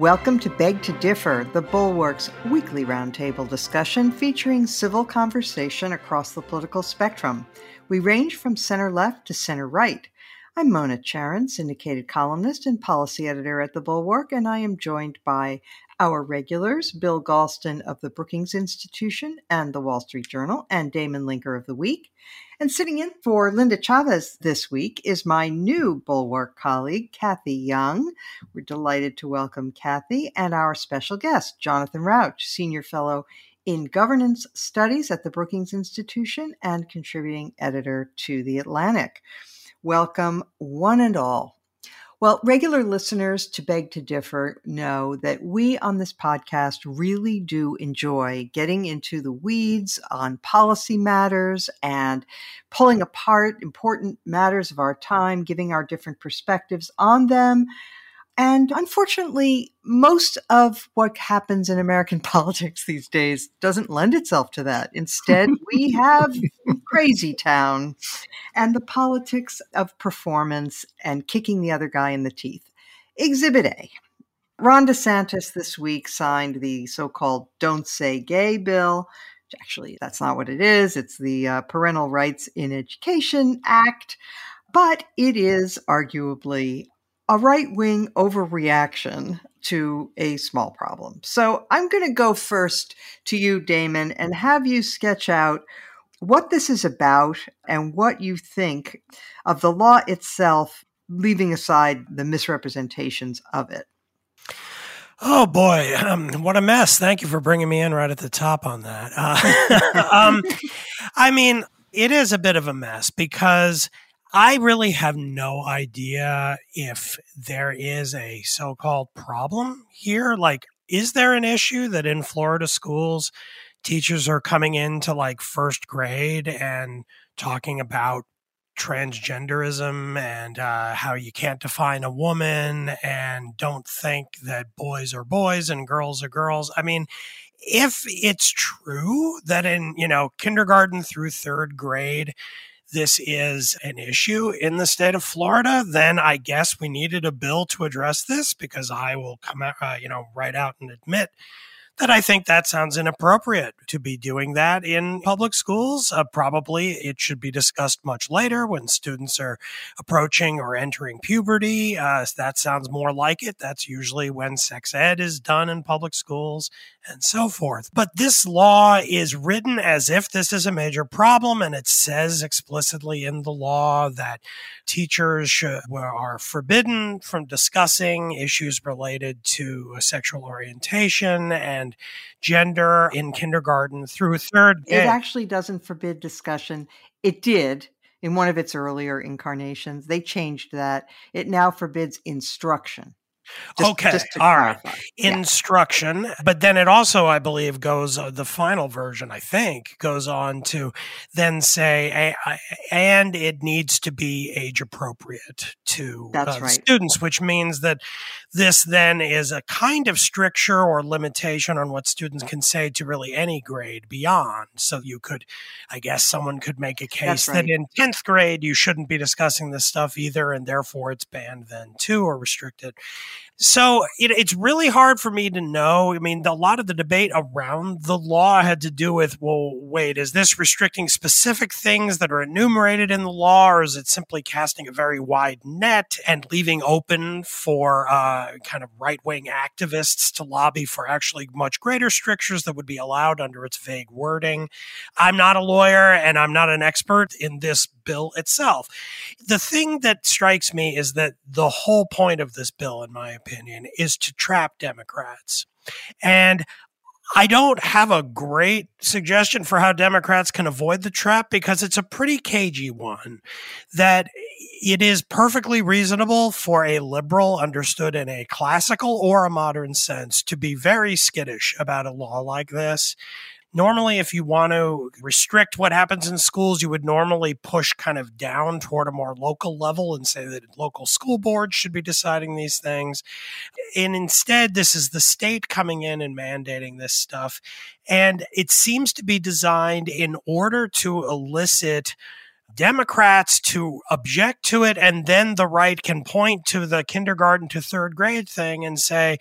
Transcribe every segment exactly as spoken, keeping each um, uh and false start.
Welcome to Beg to Differ, The Bulwark's weekly roundtable discussion featuring civil conversation across the political spectrum. We range from center-left to center-right. I'm Mona Charen, syndicated columnist and policy editor at The Bulwark, and I am joined by our regulars, Bill Galston of the Brookings Institution and the Wall Street Journal, and Damon Linker of The Week. And sitting in for Linda Chavez this week is my new Bulwark colleague, Cathy Young. We're delighted to welcome Cathy and our special guest, Jonathan Rauch, Senior Fellow in Governance Studies at the Brookings Institution and contributing editor to The Atlantic. Welcome, one and all. Well, regular listeners to Beg to Differ know that we on this podcast really do enjoy getting into the weeds on policy matters and pulling apart important matters of our time, giving our different perspectives on them. And unfortunately, most of what happens in American politics these days doesn't lend itself to that. Instead, we have crazy town and the politics of performance and kicking the other guy in the teeth. Exhibit A. Ron DeSantis this week signed the so-called Don't Say Gay bill. Actually, that's not what it is. It's the uh, Parental Rights in Education Act. But it is arguably a right-wing overreaction to a small problem. So I'm going to go first to you, Damon, and have you sketch out what this is about and what you think of the law itself, leaving aside the misrepresentations of it. Oh, boy. Um, what a mess. Thank you for bringing me in right at the top on that. Uh, um, I mean, it is a bit of a mess because I really have no idea if there is a so-called problem here. Like, is there an issue that in Florida schools, teachers are coming into like first grade and talking about transgenderism and uh, how you can't define a woman and don't think that boys are boys and girls are girls? I mean, if it's true that in, you know, kindergarten through third grade, this is an issue in the state of Florida, then I guess we needed a bill to address this, because I will come out, uh, you know, right out and admit that I think that sounds inappropriate to be doing that in public schools. Uh, probably it should be discussed much later when students are approaching or entering puberty. Uh, that sounds more like it. That's usually when sex ed is done in public schools and so forth. But this law is written as if this is a major problem, and it says explicitly in the law that teachers should, are forbidden from discussing issues related to sexual orientation and gender in kindergarten through third grade. It actually doesn't forbid discussion. It did in one of its earlier incarnations. They changed that. It now forbids instruction. Just, okay, just all right. Yeah. Instruction. But then it also, I believe, goes, uh, the final version, I think, goes on to then say, and it needs to be age appropriate to uh, right. students, which means that this then is a kind of stricture or limitation on what students can say to really any grade beyond. So you could, I guess someone could make a case right. that in tenth grade, you shouldn't be discussing this stuff either, and therefore it's banned then too or restricted. So it, it's really hard for me to know. I mean, the, a lot of the debate around the law had to do with, well, wait, is this restricting specific things that are enumerated in the law, or is it simply casting a very wide net and leaving open for uh, kind of right-wing activists to lobby for actually much greater strictures that would be allowed under its vague wording? I'm not a lawyer, and I'm not an expert in this bill itself. The thing that strikes me is that the whole point of this bill, in my opinion, is to trap Democrats. And I don't have a great suggestion for how Democrats can avoid the trap, because it's a pretty cagey one, that it is perfectly reasonable for a liberal, understood in a classical or a modern sense, to be very skittish about a law like this. Normally, if you want to restrict what happens in schools, you would normally push kind of down toward a more local level and say that local school boards should be deciding these things. And instead, this is the state coming in and mandating this stuff. And it seems to be designed in order to elicit Democrats to object to it. And then the right can point to the kindergarten to third grade thing and say,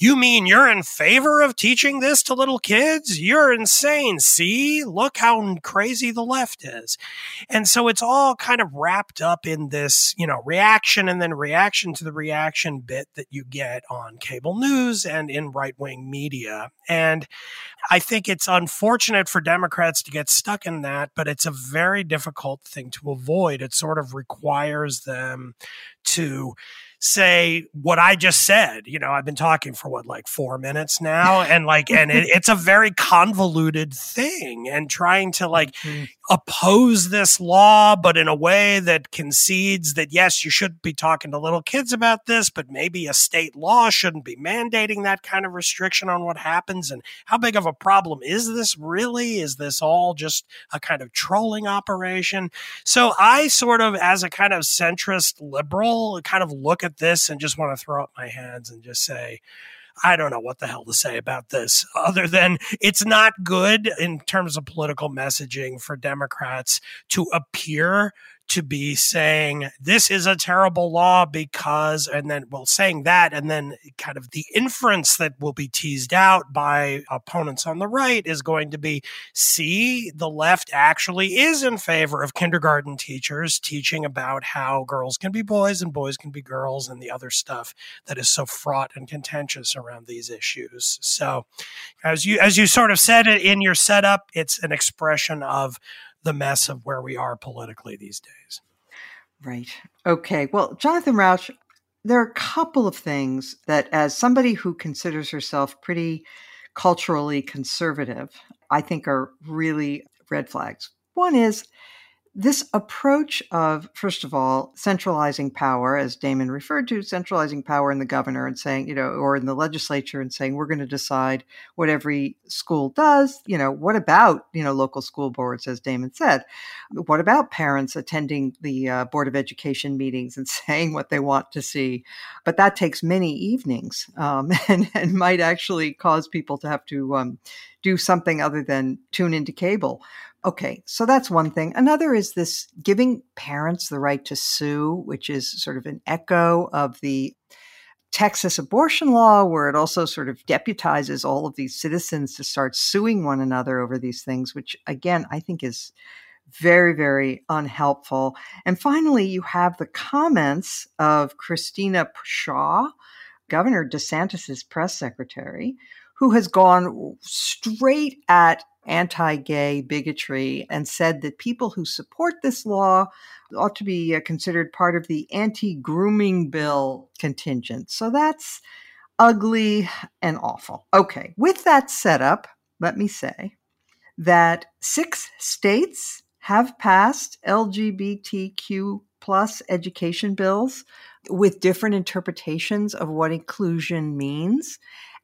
You mean you're in favor of teaching this to little kids? You're insane. See, look how crazy the left is. And so it's all kind of wrapped up in this, you know, reaction and then reaction to the reaction bit that you get on cable news and in right-wing media. And I think it's unfortunate for Democrats to get stuck in that, but it's a very difficult thing to avoid. It sort of requires them to say what I just said. You know, I've been talking for what, like four minutes now. And like, and it, it's a very convoluted thing, and trying to like mm-hmm. oppose this law, but in a way that concedes that, yes, you should be talking to little kids about this, but maybe a state law shouldn't be mandating that kind of restriction on what happens. And how big of a problem is this really? Is this all just a kind of trolling operation? So I sort of, as a kind of centrist liberal, kind of look at this and just want to throw up my hands and just say, I don't know what the hell to say about this, other than it's not good in terms of political messaging for Democrats to appear to be saying this is a terrible law because, and then, well, saying that, and then kind of the inference that will be teased out by opponents on the right is going to be, see, the left actually is in favor of kindergarten teachers teaching about how girls can be boys and boys can be girls and the other stuff that is so fraught and contentious around these issues. So as you, as you sort of said it in your setup, it's an expression of the mess of where we are politically these days. Right. Okay. Well, Jonathan Rauch, there are a couple of things that, as somebody who considers herself pretty culturally conservative, I think are really red flags. One is this approach of, first of all, centralizing power, as Damon referred to, centralizing power in the governor and saying, you know, or in the legislature and saying, we're going to decide what every school does. You know, what about, you know, local school boards, as Damon said? What about parents attending the uh, Board of Education meetings and saying what they want to see? But that takes many evenings um, and, and might actually cause people to have to um, do something other than tune into cable. Okay, so that's one thing. Another is this giving parents the right to sue, which is sort of an echo of the Texas abortion law, where it also sort of deputizes all of these citizens to start suing one another over these things, which again, I think is very, very unhelpful. And finally, you have the comments of Christina Pushaw, Governor DeSantis's press secretary, who has gone straight at anti-gay bigotry and said that people who support this law ought to be considered part of the anti-grooming bill contingent. So that's ugly and awful. Okay, with that setup, let me say that six states have passed L G B T Q plus education bills with different interpretations of what inclusion means.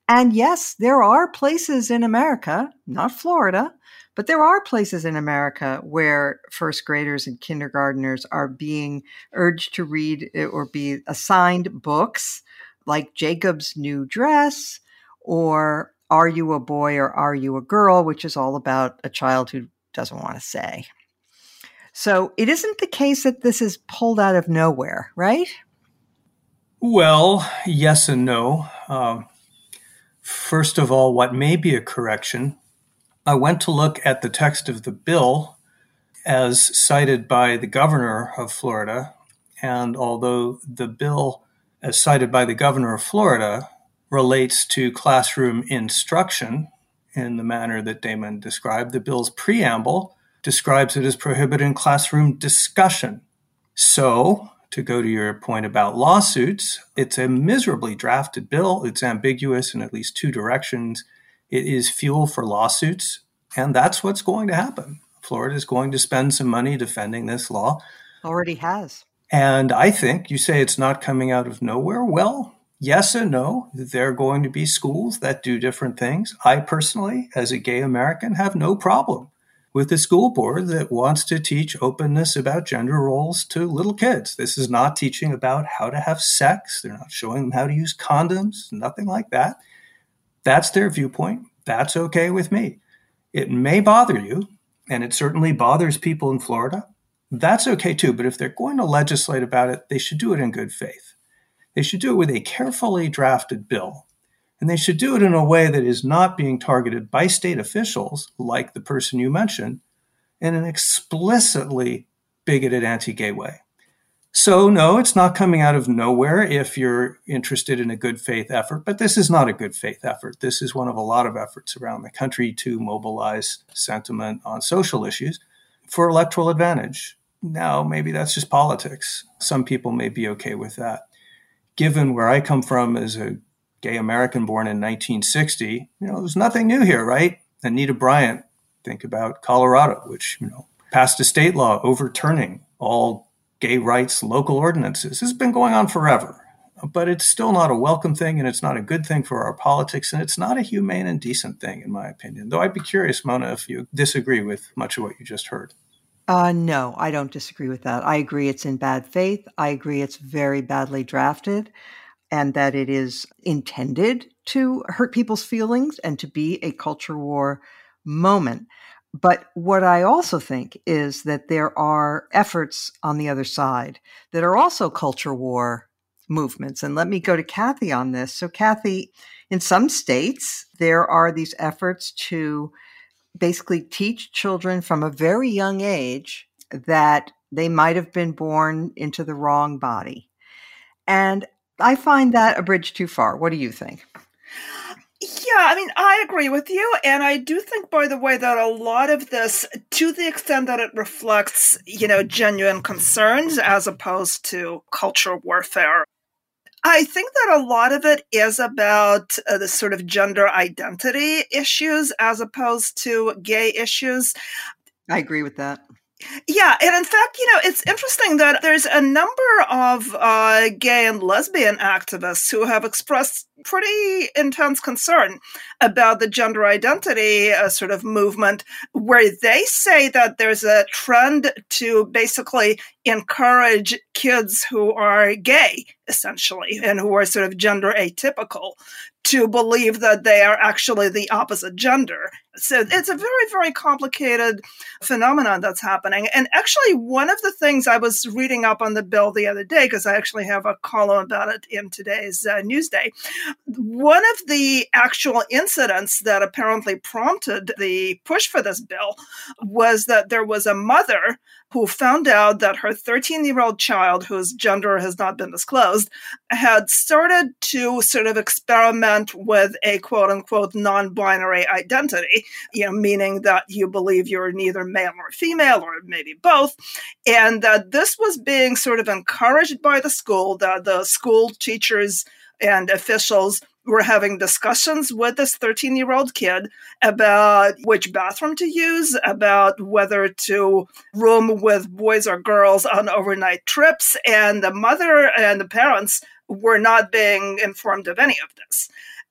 And yes, there are places in America, not Florida, but there are places in America where first graders and kindergartners are being urged to read or be assigned books like Jacob's New Dress or Are You a Boy or Are You a Girl, which is all about a child who doesn't want to say. So it isn't the case that this is pulled out of nowhere, right? Well, yes and no. Um, First of all, what may be a correction, I went to look at the text of the bill as cited by the governor of Florida. And although the bill as cited by the governor of Florida relates to classroom instruction in the manner that Damon described, the bill's preamble describes it as prohibiting classroom discussion. So, to go to your point about lawsuits, it's a miserably drafted bill. It's ambiguous in at least two directions. It is fuel for lawsuits, and that's what's going to happen. Florida is going to spend some money defending this law. Already has. And I think you say it's not coming out of nowhere. Well, yes and no. There are going to be schools that do different things. I personally, as a gay American, have no problem with a school board that wants to teach openness about gender roles to little kids. This is not teaching about how to have sex. They're not showing them how to use condoms, nothing like that. That's their viewpoint. That's okay with me. It may bother you, and it certainly bothers people in Florida. That's okay too, but if they're going to legislate about it, they should do it in good faith. They should do it with a carefully drafted bill And they should do it in a way that is not being targeted by state officials, like the person you mentioned, in an explicitly bigoted anti-gay way. So no, it's not coming out of nowhere if you're interested in a good faith effort, but this is not a good faith effort. This is one of a lot of efforts around the country to mobilize sentiment on social issues for electoral advantage. Now, maybe that's just politics. Some people may be okay with that. Given where I come from as a gay American born in nineteen sixty, you know, there's nothing new here, right? Anita Bryant, think about Colorado, which, you know, passed a state law overturning all gay rights, local ordinances. It's been going on forever, but it's still not a welcome thing, and it's not a good thing for our politics, and it's not a humane and decent thing, in my opinion. Though I'd be curious, Mona, if you disagree with much of what you just heard. Uh, no, I don't disagree with that. I agree it's in bad faith. I agree it's very badly drafted, and that it is intended to hurt people's feelings and to be a culture war moment. But what I also think is that there are efforts on the other side that are also culture war movements. And let me go to Cathy on this. So Cathy, in some states, there are these efforts to basically teach children from a very young age that they might have been born into the wrong body. And I find that a bridge too far. What do you think? Yeah, I mean, I agree with you. And I do think, by the way, that a lot of this, to the extent that it reflects, you know, genuine concerns as opposed to cultural warfare, I think that a lot of it is about uh, the sort of gender identity issues as opposed to gay issues. I agree with that. Yeah. And in fact, you know, it's interesting that there's a number of uh, gay and lesbian activists who have expressed pretty intense concern about the gender identity uh, sort of movement, where they say that there's a trend to basically encourage kids who are gay, essentially, and who are sort of gender atypical, to believe that they are actually the opposite gender. So it's a very, very complicated phenomenon that's happening. And actually, one of the things I was reading up on the bill the other day, because I actually have a column about it in today's uh, Newsday, one of the actual incidents that apparently prompted the push for this bill was that there was a mother who found out that her thirteen-year-old child, whose gender has not been disclosed, had started to sort of experiment with a quote-unquote non-binary identity, you know, meaning that you believe you're neither male nor female, or maybe both, and that this was being sort of encouraged by the school, that the school teachers and officials were having discussions with this thirteen-year-old kid about which bathroom to use, about whether to room with boys or girls on overnight trips, and the mother and the parents were not being informed of any of this.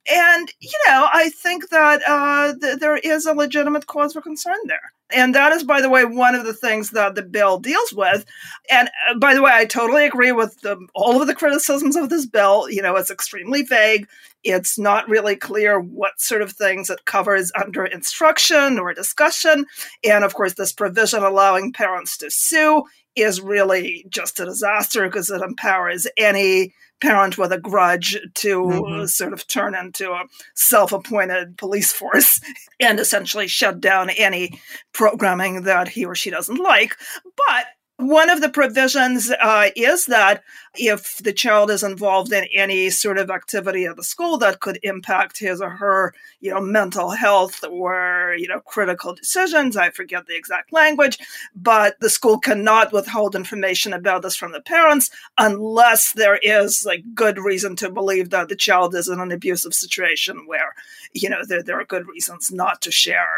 And, you know, I think that uh, th- there is a legitimate cause for concern there. And that is, by the way, one of the things that the bill deals with. And uh, by the way, I totally agree with the, all of the criticisms of this bill. You know, it's extremely vague. It's not really clear what sort of things it covers under instruction or discussion. And, of course, this provision allowing parents to sue is really just a disaster because it empowers any parent with a grudge to mm-hmm. sort of turn into a self-appointed police force and essentially shut down any programming that he or she doesn't like. But one of the provisions uh, is that if the child is involved in any sort of activity at the school that could impact his or her, you know, mental health or, you know, critical decisions, I forget the exact language, but the school cannot withhold information about this from the parents unless there is like good reason to believe that the child is in an abusive situation where, you know, there, there are good reasons not to share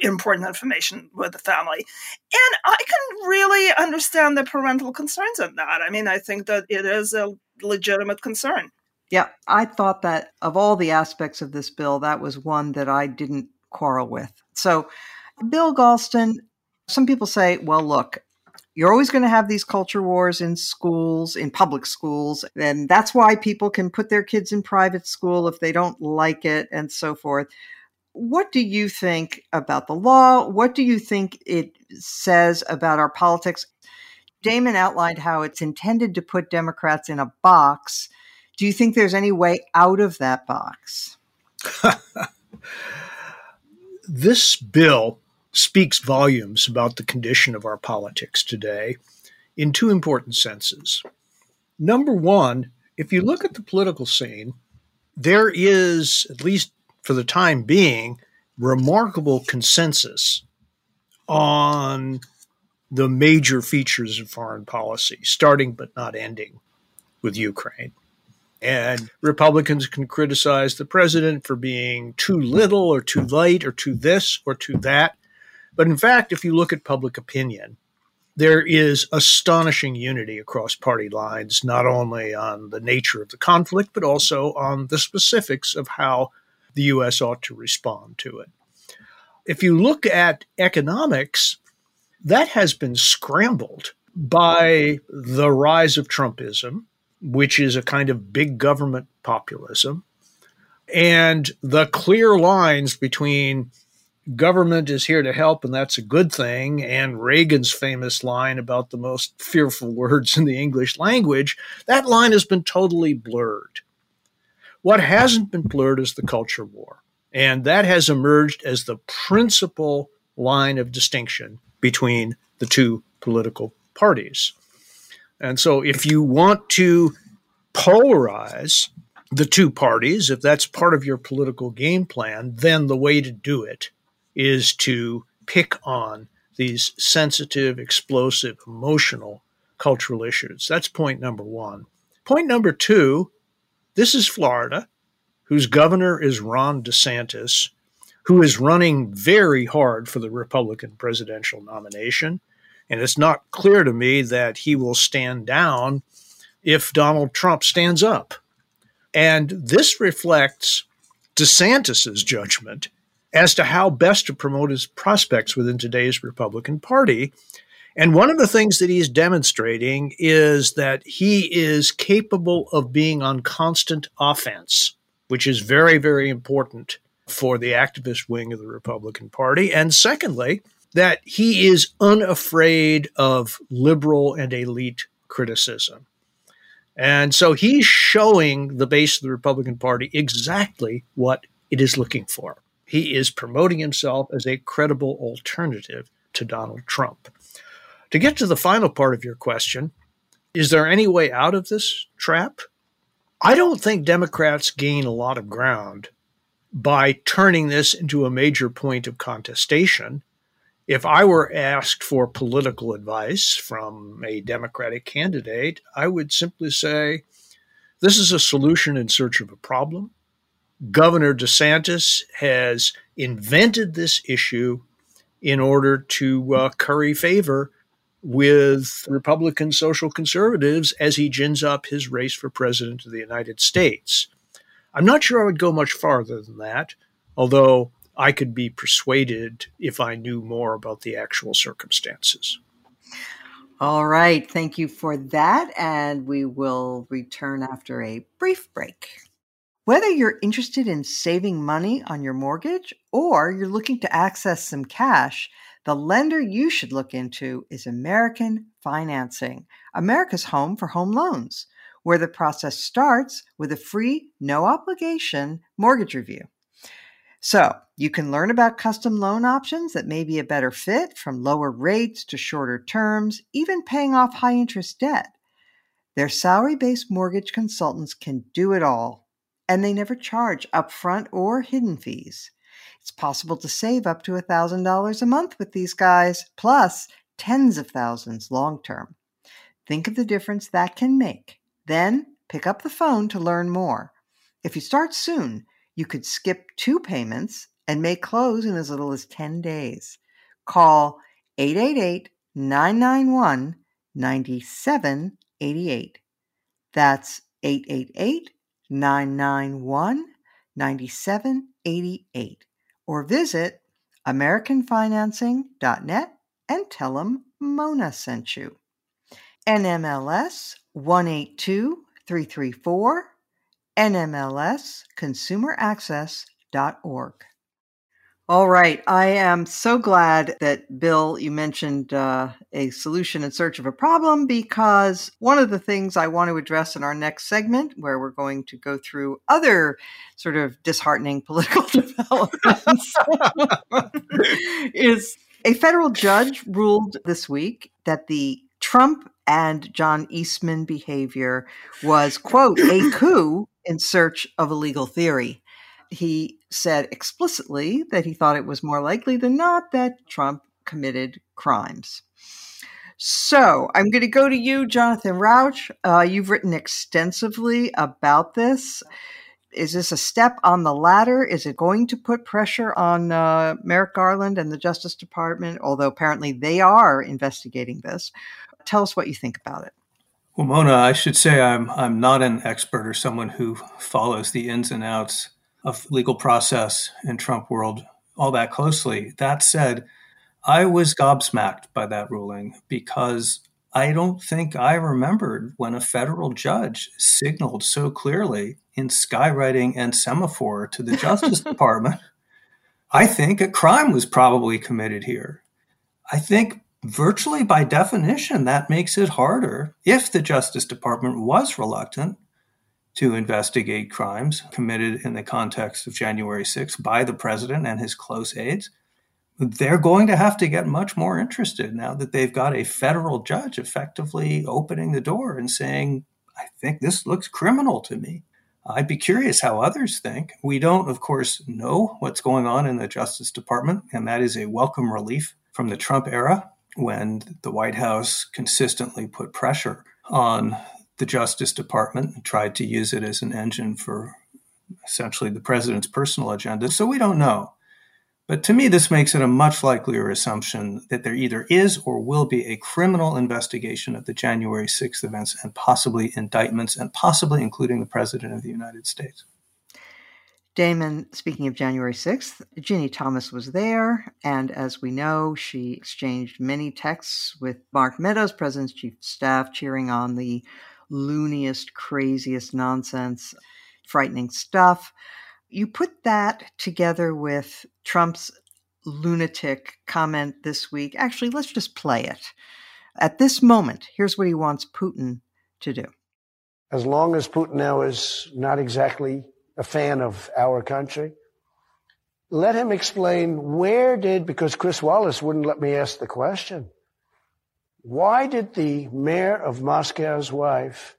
important information with the family. And I can really understand the parental concerns on that. I mean, I think that it is a legitimate concern. Yeah, I thought that of all the aspects of this bill, that was one that I didn't quarrel with. So Bill Galston, some people say, well, look, you're always going to have these culture wars in schools, in public schools, and that's why people can put their kids in private school if they don't like it and so forth. What do you think about the law? What do you think it says about our politics? Damon outlined how it's intended to put Democrats in a box Do you think there's any way out of that box? This bill speaks volumes about the condition of our politics today in two important senses. Number one, if you look at the political scene, there is, at least for the time being, remarkable consensus on the major features of foreign policy, starting but not ending with Ukraine. And Republicans can criticize the president for being too little or too light or too this or too that. But in fact, if you look at public opinion, there is astonishing unity across party lines, not only on the nature of the conflict, but also on the specifics of how the U S ought to respond to it. If you look at economics, that has been scrambled by the rise of Trumpism, which is a kind of big government populism, and the clear lines between government is here to help, and that's a good thing, and Reagan's famous line about the most fearful words in the English language, that line has been totally blurred. What hasn't been blurred is the culture war, and that has emerged as the principal line of distinction between the two political parties. And so if you want to polarize the two parties, if that's part of your political game plan, then the way to do it is to pick on these sensitive, explosive, emotional cultural issues. That's point number one. Point number two, this is Florida, whose governor is Ron DeSantis, who is running very hard for the Republican presidential nomination. And it's not clear to me that he will stand down if Donald Trump stands up. And this reflects DeSantis's judgment as to how best to promote his prospects within today's Republican Party. And one of the things that he's demonstrating is that he is capable of being on constant offense, which is very, very important for the activist wing of the Republican Party. And secondly, that he is unafraid of liberal and elite criticism. And so he's showing the base of the Republican Party exactly what it is looking for. He is promoting himself as a credible alternative to Donald Trump. To get to the final part of your question, is there any way out of this trap? I don't think Democrats gain a lot of ground by turning this into a major point of contestation. If I were asked for political advice from a Democratic candidate, I would simply say, this is a solution in search of a problem. Governor DeSantis has invented this issue in order to uh, curry favor with Republican social conservatives as he gins up his race for president of the United States. I'm not sure I would go much farther than that, although I could be persuaded if I knew more about the actual circumstances. All right. Thank you for that. And we will return after a brief break. Whether you're interested in saving money on your mortgage or you're looking to access some cash, the lender you should look into is American Financing, America's home for home loans, where the process starts with a free, no obligation mortgage review. So you can learn about custom loan options that may be a better fit, from lower rates to shorter terms, even paying off high interest debt. Their salary-based mortgage consultants can do it all, and they never charge upfront or hidden fees. It's possible to save up to one thousand dollars a month with these guys, plus tens of thousands long-term. Think of the difference that can make. Then pick up the phone to learn more. If you start soon, you could skip two payments and may close in as little as ten days. Call eight eight eight, nine nine one, nine seven eight eight. That's eight eight eight, nine nine one, nine seven eight eight. Or visit american financing dot net and tell them Mona sent you. N M L S one eight two, three three four. N M L S consumer access dot org. All right. I am so glad that, Bill, you mentioned uh, a solution in search of a problem, because one of the things I want to address in our next segment, where we're going to go through other sort of disheartening political developments, is a federal judge ruled this week that the Trump and John Eastman behavior was, quote, a coup in search of a legal theory. He said explicitly that he thought it was more likely than not that Trump committed crimes. So I'm going to go to you, Jonathan Rauch. Uh, you've written extensively about this. Is this a step on the ladder? Is it going to put pressure on uh, Merrick Garland and the Justice Department, although apparently they are investigating this? Tell us what you think about it. Well, Mona, I should say I'm I'm not an expert or someone who follows the ins and outs of legal process in Trump world all that closely. That said, I was gobsmacked by that ruling, because I don't think I remembered when a federal judge signaled so clearly in skywriting and semaphore to the Justice Department, I think a crime was probably committed here. I think virtually by definition, that makes it harder, if the Justice Department was reluctant to investigate crimes committed in the context of January sixth by the president and his close aides, they're going to have to get much more interested now that they've got a federal judge effectively opening the door and saying, I think this looks criminal to me. I'd be curious how others think. We don't, of course, know what's going on in the Justice Department, and that is a welcome relief from the Trump era, when the White House consistently put pressure on the Justice Department and tried to use it as an engine for essentially the president's personal agenda. So we don't know. But to me, this makes it a much likelier assumption that there either is or will be a criminal investigation of the January sixth events, and possibly indictments, and possibly including the president of the United States. Damon, speaking of January sixth, Ginni Thomas was there, and as we know, she exchanged many texts with Mark Meadows, president's chief of staff, cheering on the looniest, craziest nonsense, frightening stuff. You put that together with Trump's lunatic comment this week. Actually, let's just play it. At this moment, here's what he wants Putin to do. As long as Putin now is not exactly a fan of our country, let him explain where did, because Chris Wallace wouldn't let me ask the question, why did the mayor of Moscow's wife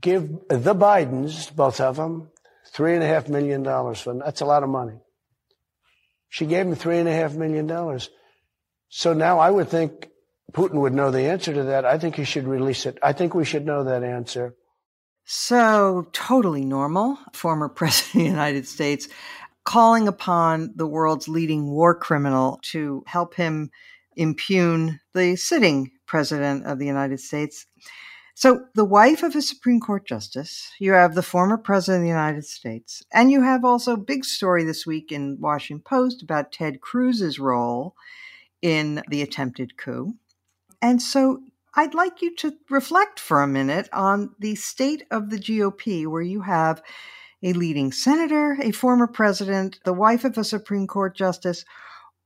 give the Bidens, both of them, three and a half million dollars? For that's a lot of money. She gave him three and a half million dollars. So now I would think Putin would know the answer to that. I think he should release it. I think we should know that answer. So totally normal, former president of the United States calling upon the world's leading war criminal to help him impugn the sitting president of the United States. So the wife of a Supreme Court justice, you have the former president of the United States, and you have also a big story this week in Washington Post about Ted Cruz's role in the attempted coup. And so I'd like you to reflect for a minute on the state of the G O P, where you have a leading senator, a former president, the wife of a Supreme Court justice,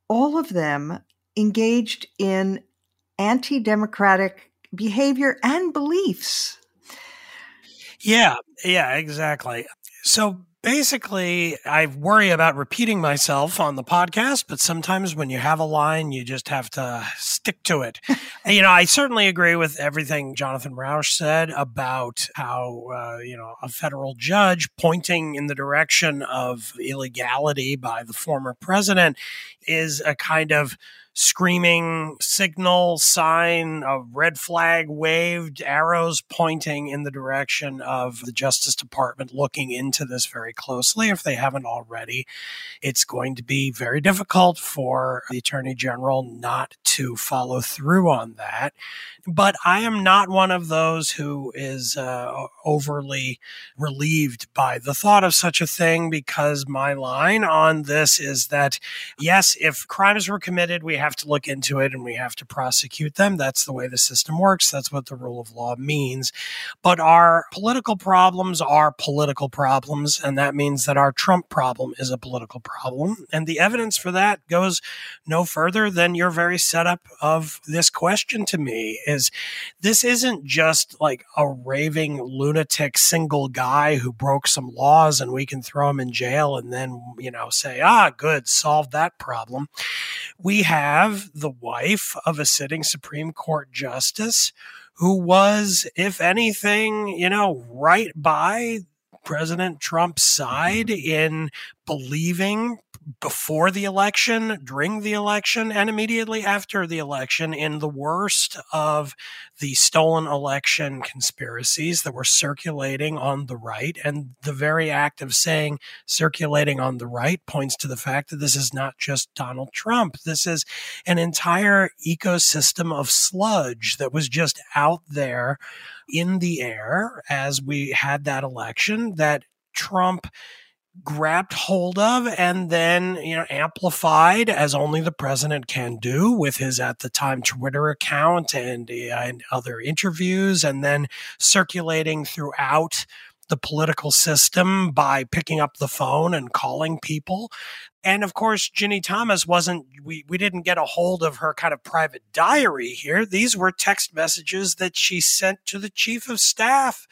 all of them engaged in anti-democratic behavior and beliefs. Yeah, yeah, exactly. So basically, I worry about repeating myself on the podcast, but sometimes when you have a line, you just have to stick to it. You know, I certainly agree with everything Jonathan Rauch said about how, uh, you know, a federal judge pointing in the direction of illegality by the former president is a kind of screaming signal, sign, a red flag waved, arrows pointing in the direction of the Justice Department looking into this very closely. If they haven't already, it's going to be very difficult for the Attorney General not to follow through on that. But I am not one of those who is uh, overly relieved by the thought of such a thing, because my line on this is that, yes, if crimes were committed, we have to look into it and we have to prosecute them. That's the way the system works. That's what the rule of law means. But our political problems are political problems, and that means that our Trump problem is a political problem. And the evidence for that goes no further than your very setup of this question to me. Is this isn't just like a raving lunatic single guy who broke some laws and we can throw him in jail and then, you know, say, ah, good, solve that problem. We have the wife of a sitting Supreme Court justice who was, if anything, you know, right by President Trump's side in believing before the election, during the election, and immediately after the election in the worst of the stolen election conspiracies that were circulating on the right. And the very act of saying circulating on the right points to the fact that this is not just Donald Trump. This is an entire ecosystem of sludge that was just out there in the air as we had that election that Trump grabbed hold of and then, you know, amplified as only the president can do with his at the time Twitter account and, and other interviews, and then circulating throughout the political system by picking up the phone and calling people. And of course, Ginni Thomas wasn't, we, we didn't get a hold of her kind of private diary here. These were text messages that she sent to the chief of staff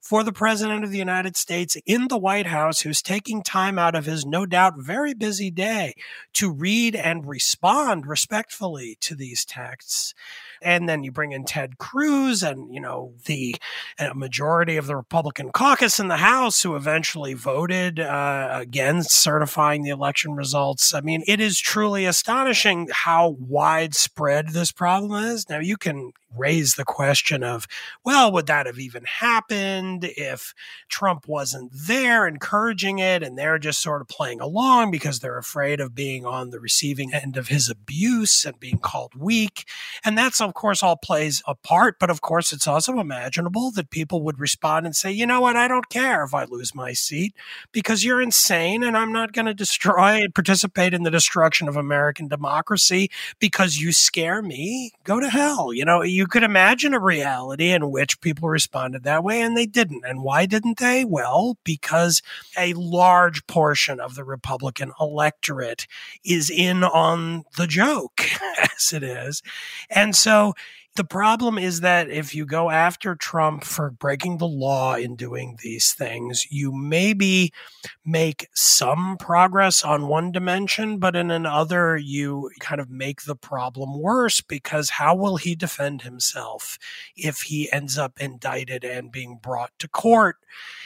for the president of the United States in the White House, who's taking time out of his no doubt very busy day to read and respond respectfully to these texts. And then you bring in Ted Cruz and, you know, the uh, majority of the Republican caucus in the House who eventually voted uh, against certifying the election results. I mean, it is truly astonishing how widespread this problem is. Now, you can raise the question of, well, would that have even happened if Trump wasn't there encouraging it and they're just sort of playing along because they're afraid of being on the receiving end of his abuse and being called weak? And that's, of course, all plays a part. But of course, it's also imaginable that people would respond and say, you know what, I don't care if I lose my seat because you're insane and I'm not going to destroy and participate in the destruction of American democracy because you scare me. Go to hell. You know, you You could imagine a reality in which people responded that way, and they didn't. And why didn't they? Well, because a large portion of the Republican electorate is in on the joke, as it is. And so the problem is that if you go after Trump for breaking the law in doing these things, you maybe make some progress on one dimension, but in another, you kind of make the problem worse, because how will he defend himself if he ends up indicted and being brought to court?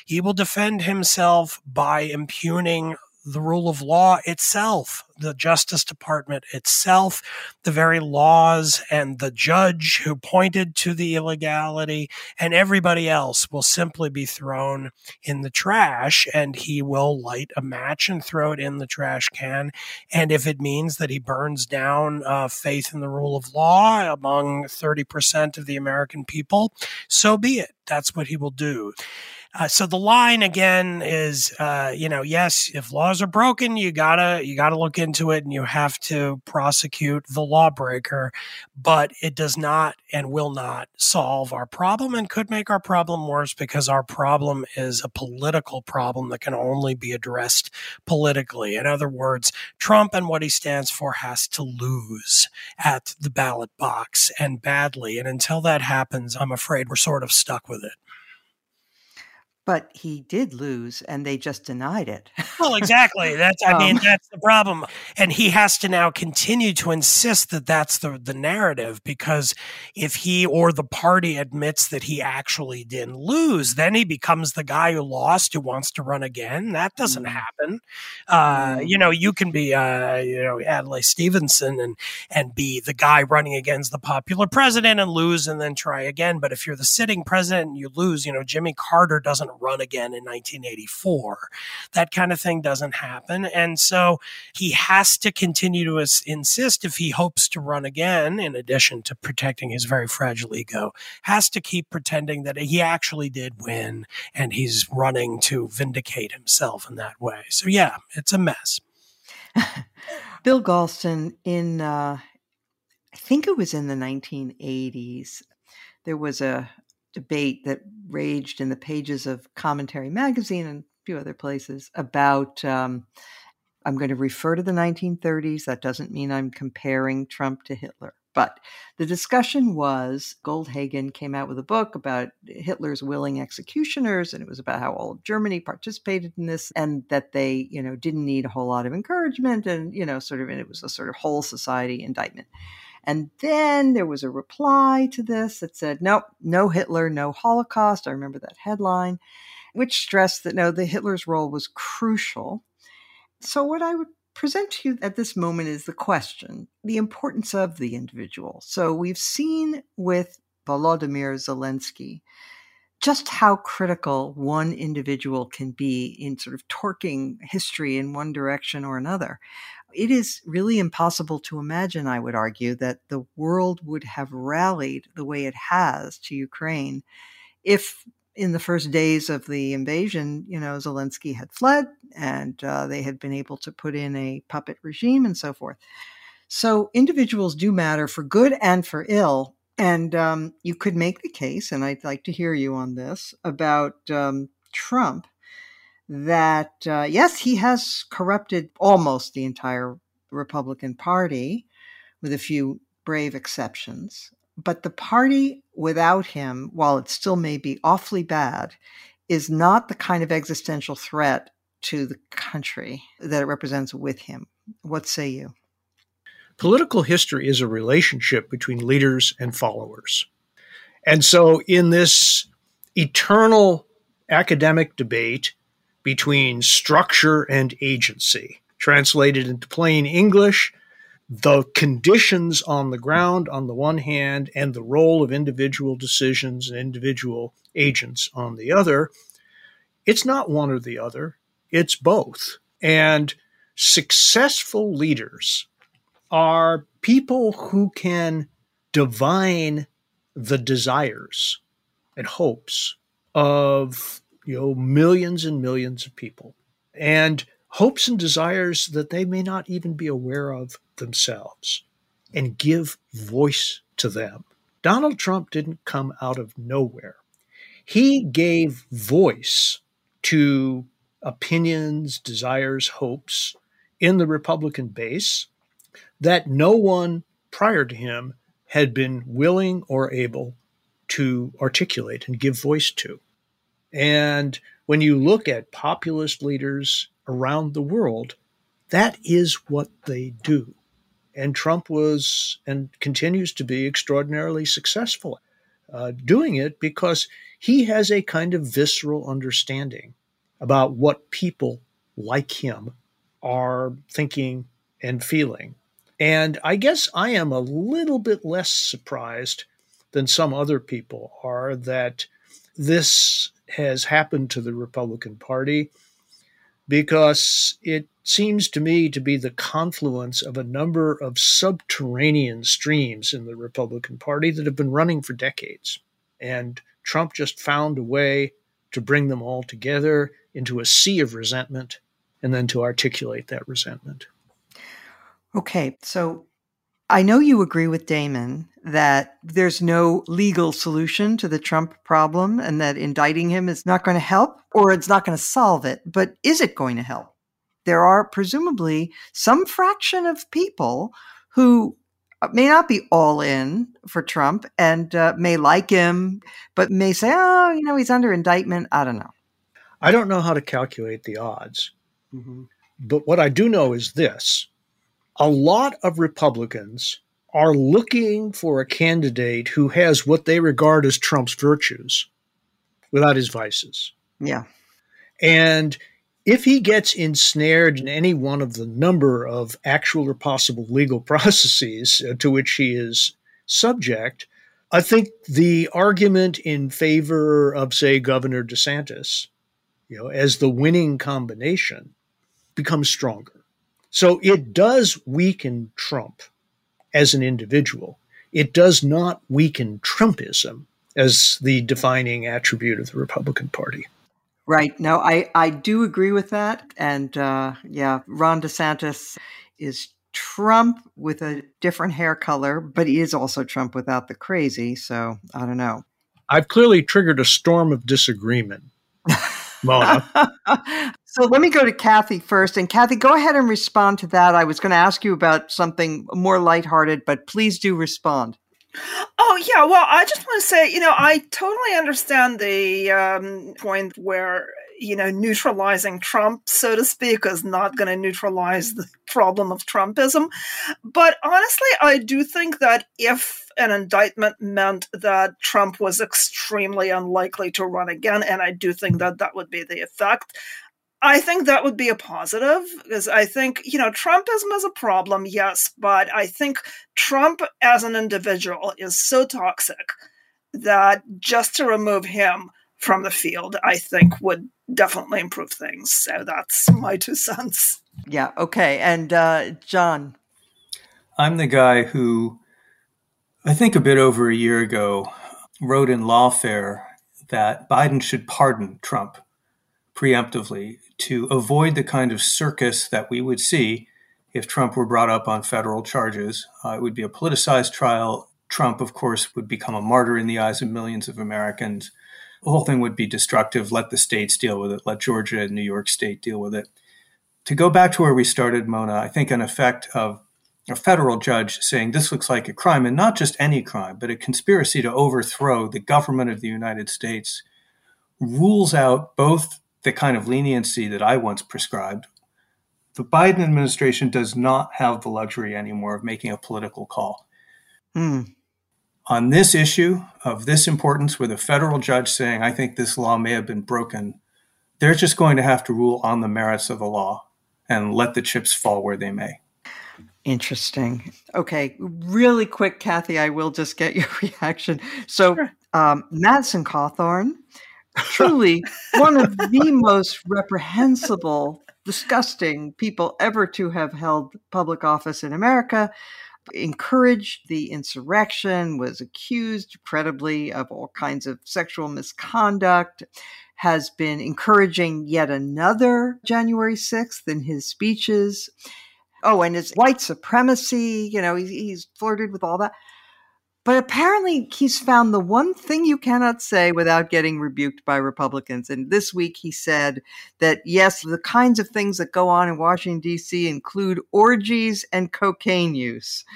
He will defend himself by impugning the rule of law itself, the Justice Department itself, the very laws, and the judge who pointed to the illegality, and everybody else will simply be thrown in the trash, and he will light a match and throw it in the trash can. And if it means that he burns down uh, faith in the rule of law among thirty percent of the American people, so be it. That's what he will do. Uh, so the line again is, uh, you know, yes, if laws are broken, you gotta you gotta look into it and you have to prosecute the lawbreaker. But it does not and will not solve our problem, and could make our problem worse, because our problem is a political problem that can only be addressed politically. In other words, Trump and what he stands for has to lose at the ballot box, and badly. And until that happens, I'm afraid we're sort of stuck with it. But he did lose, and they just denied it. Well, exactly. That's, I mean, um, that's the problem. And he has to now continue to insist that that's the, the narrative, because if he or the party admits that he actually didn't lose, then he becomes the guy who lost, who wants to run again. That doesn't happen. Uh, you know, you can be, uh, you know, Adlai Stevenson and, and be the guy running against the popular president and lose and then try again. But if you're the sitting president and you lose, you know, Jimmy Carter doesn't doesn't run again in nineteen eighty-four. That kind of thing doesn't happen. And so he has to continue to insist, if he hopes to run again, in addition to protecting his very fragile ego, has to keep pretending that he actually did win and he's running to vindicate himself in that way. So yeah, it's a mess. Bill Galston, in uh, I think it was in the nineteen eighties, there was a debate that raged in the pages of Commentary magazine and a few other places about, um, I'm going to refer to the nineteen thirties. That doesn't mean I'm comparing Trump to Hitler. But the discussion was, Goldhagen came out with a book about Hitler's willing executioners, and it was about how all of Germany participated in this, and that they, you know, didn't need a whole lot of encouragement, and, you know, sort of, and it was a sort of whole society indictment. And then there was a reply to this that said, nope, no Hitler, no Holocaust. I remember that headline, which stressed that, no, the Hitler's role was crucial. So what I would present to you at this moment is the question, the importance of the individual. So we've seen with Volodymyr Zelensky just how critical one individual can be in sort of torquing history in one direction or another. It is really impossible to imagine, I would argue, that the world would have rallied the way it has to Ukraine if in the first days of the invasion, you know, Zelensky had fled and uh, they had been able to put in a puppet regime and so forth. So individuals do matter for good and for ill. And um, you could make the case, and I'd like to hear you on this, about um, Trump, that, uh, yes, he has corrupted almost the entire Republican Party with a few brave exceptions. But the party without him, while it still may be awfully bad, is not the kind of existential threat to the country that it represents with him. What say you? Political history is a relationship between leaders and followers. And so in this eternal academic debate between structure and agency, translated into plain English, the conditions on the ground on the one hand and the role of individual decisions and individual agents on the other, it's not one or the other, it's both. And successful leaders are people who can divine the desires and hopes of, you know, millions and millions of people, and hopes and desires that they may not even be aware of themselves, and give voice to them. Donald Trump didn't come out of nowhere. He gave voice to opinions, desires, hopes in the Republican base that no one prior to him had been willing or able to articulate and give voice to. And when you look at populist leaders around the world, that is what they do. And Trump was and continues to be extraordinarily successful uh, doing it because he has a kind of visceral understanding about what people like him are thinking and feeling. And I guess I am a little bit less surprised than some other people are that this has happened to the Republican Party, because it seems to me to be the confluence of a number of subterranean streams in the Republican Party that have been running for decades. And Trump just found a way to bring them all together into a sea of resentment and then to articulate that resentment. Okay, so I know you agree with Damon that there's no legal solution to the Trump problem and that indicting him is not going to help, or it's not going to solve it. But is it going to help? There are presumably some fraction of people who may not be all in for Trump and uh, may like him, but may say, oh, you know, he's under indictment. I don't know. I don't know how to calculate the odds. Mm-hmm. But what I do know is this. A lot of Republicans are looking for a candidate who has what they regard as Trump's virtues without his vices. Yeah. And if he gets ensnared in any one of the number of actual or possible legal processes to which he is subject, I think the argument in favor of, say, Governor DeSantis you know, as the winning combination becomes stronger. So it does weaken Trump as an individual. It does not weaken Trumpism as the defining attribute of the Republican Party. Right. No, I, I do agree with that. And uh, yeah, Ron DeSantis is Trump with a different hair color, but he is also Trump without the crazy. So I don't know. I've clearly triggered a storm of disagreement, Mona. So let me go to Cathy first. And Cathy, go ahead and respond to that. I was going to ask you about something more lighthearted, but please do respond. Oh, yeah. Well, I just want to say, you know, I totally understand the um, point where, you know, neutralizing Trump, so to speak, is not going to neutralize the problem of Trumpism. But honestly, I do think that if an indictment meant that Trump was extremely unlikely to run again, and I do think that that would be the effect, I think that would be a positive, because I think, you know, Trumpism is a problem, yes, but I think Trump as an individual is so toxic that just to remove him from the field, I think would definitely improve things. So that's my two cents. Yeah. Okay. And uh, John? I'm the guy who, I think a bit over a year ago, wrote in Lawfare that Biden should pardon Trump preemptively to avoid the kind of circus that we would see if Trump were brought up on federal charges. Uh, it would be a politicized trial. Trump, of course, would become a martyr in the eyes of millions of Americans. The whole thing would be destructive. Let the states deal with it. Let Georgia and New York State deal with it. To go back to where we started, Mona, I think an effect of a federal judge saying this looks like a crime, and not just any crime, but a conspiracy to overthrow the government of the United States, rules out both the kind of leniency that I once prescribed. The Biden administration does not have the luxury anymore of making a political call. Mm. On this issue of this importance, with a federal judge saying, I think this law may have been broken, they're just going to have to rule on the merits of the law and let the chips fall where they may. Interesting. Okay. Really quick, Cathy, I will just get your reaction. So sure. um, Madison Cawthorn, truly one of the most reprehensible, disgusting people ever to have held public office in America, encouraged the insurrection, was accused credibly of all kinds of sexual misconduct, has been encouraging yet another January sixth in his speeches. Oh, and his white supremacy, you know, he's, he's flirted with all that. But apparently he's found the one thing you cannot say without getting rebuked by Republicans. And this week he said that, yes, the kinds of things that go on in Washington, D C include orgies and cocaine use.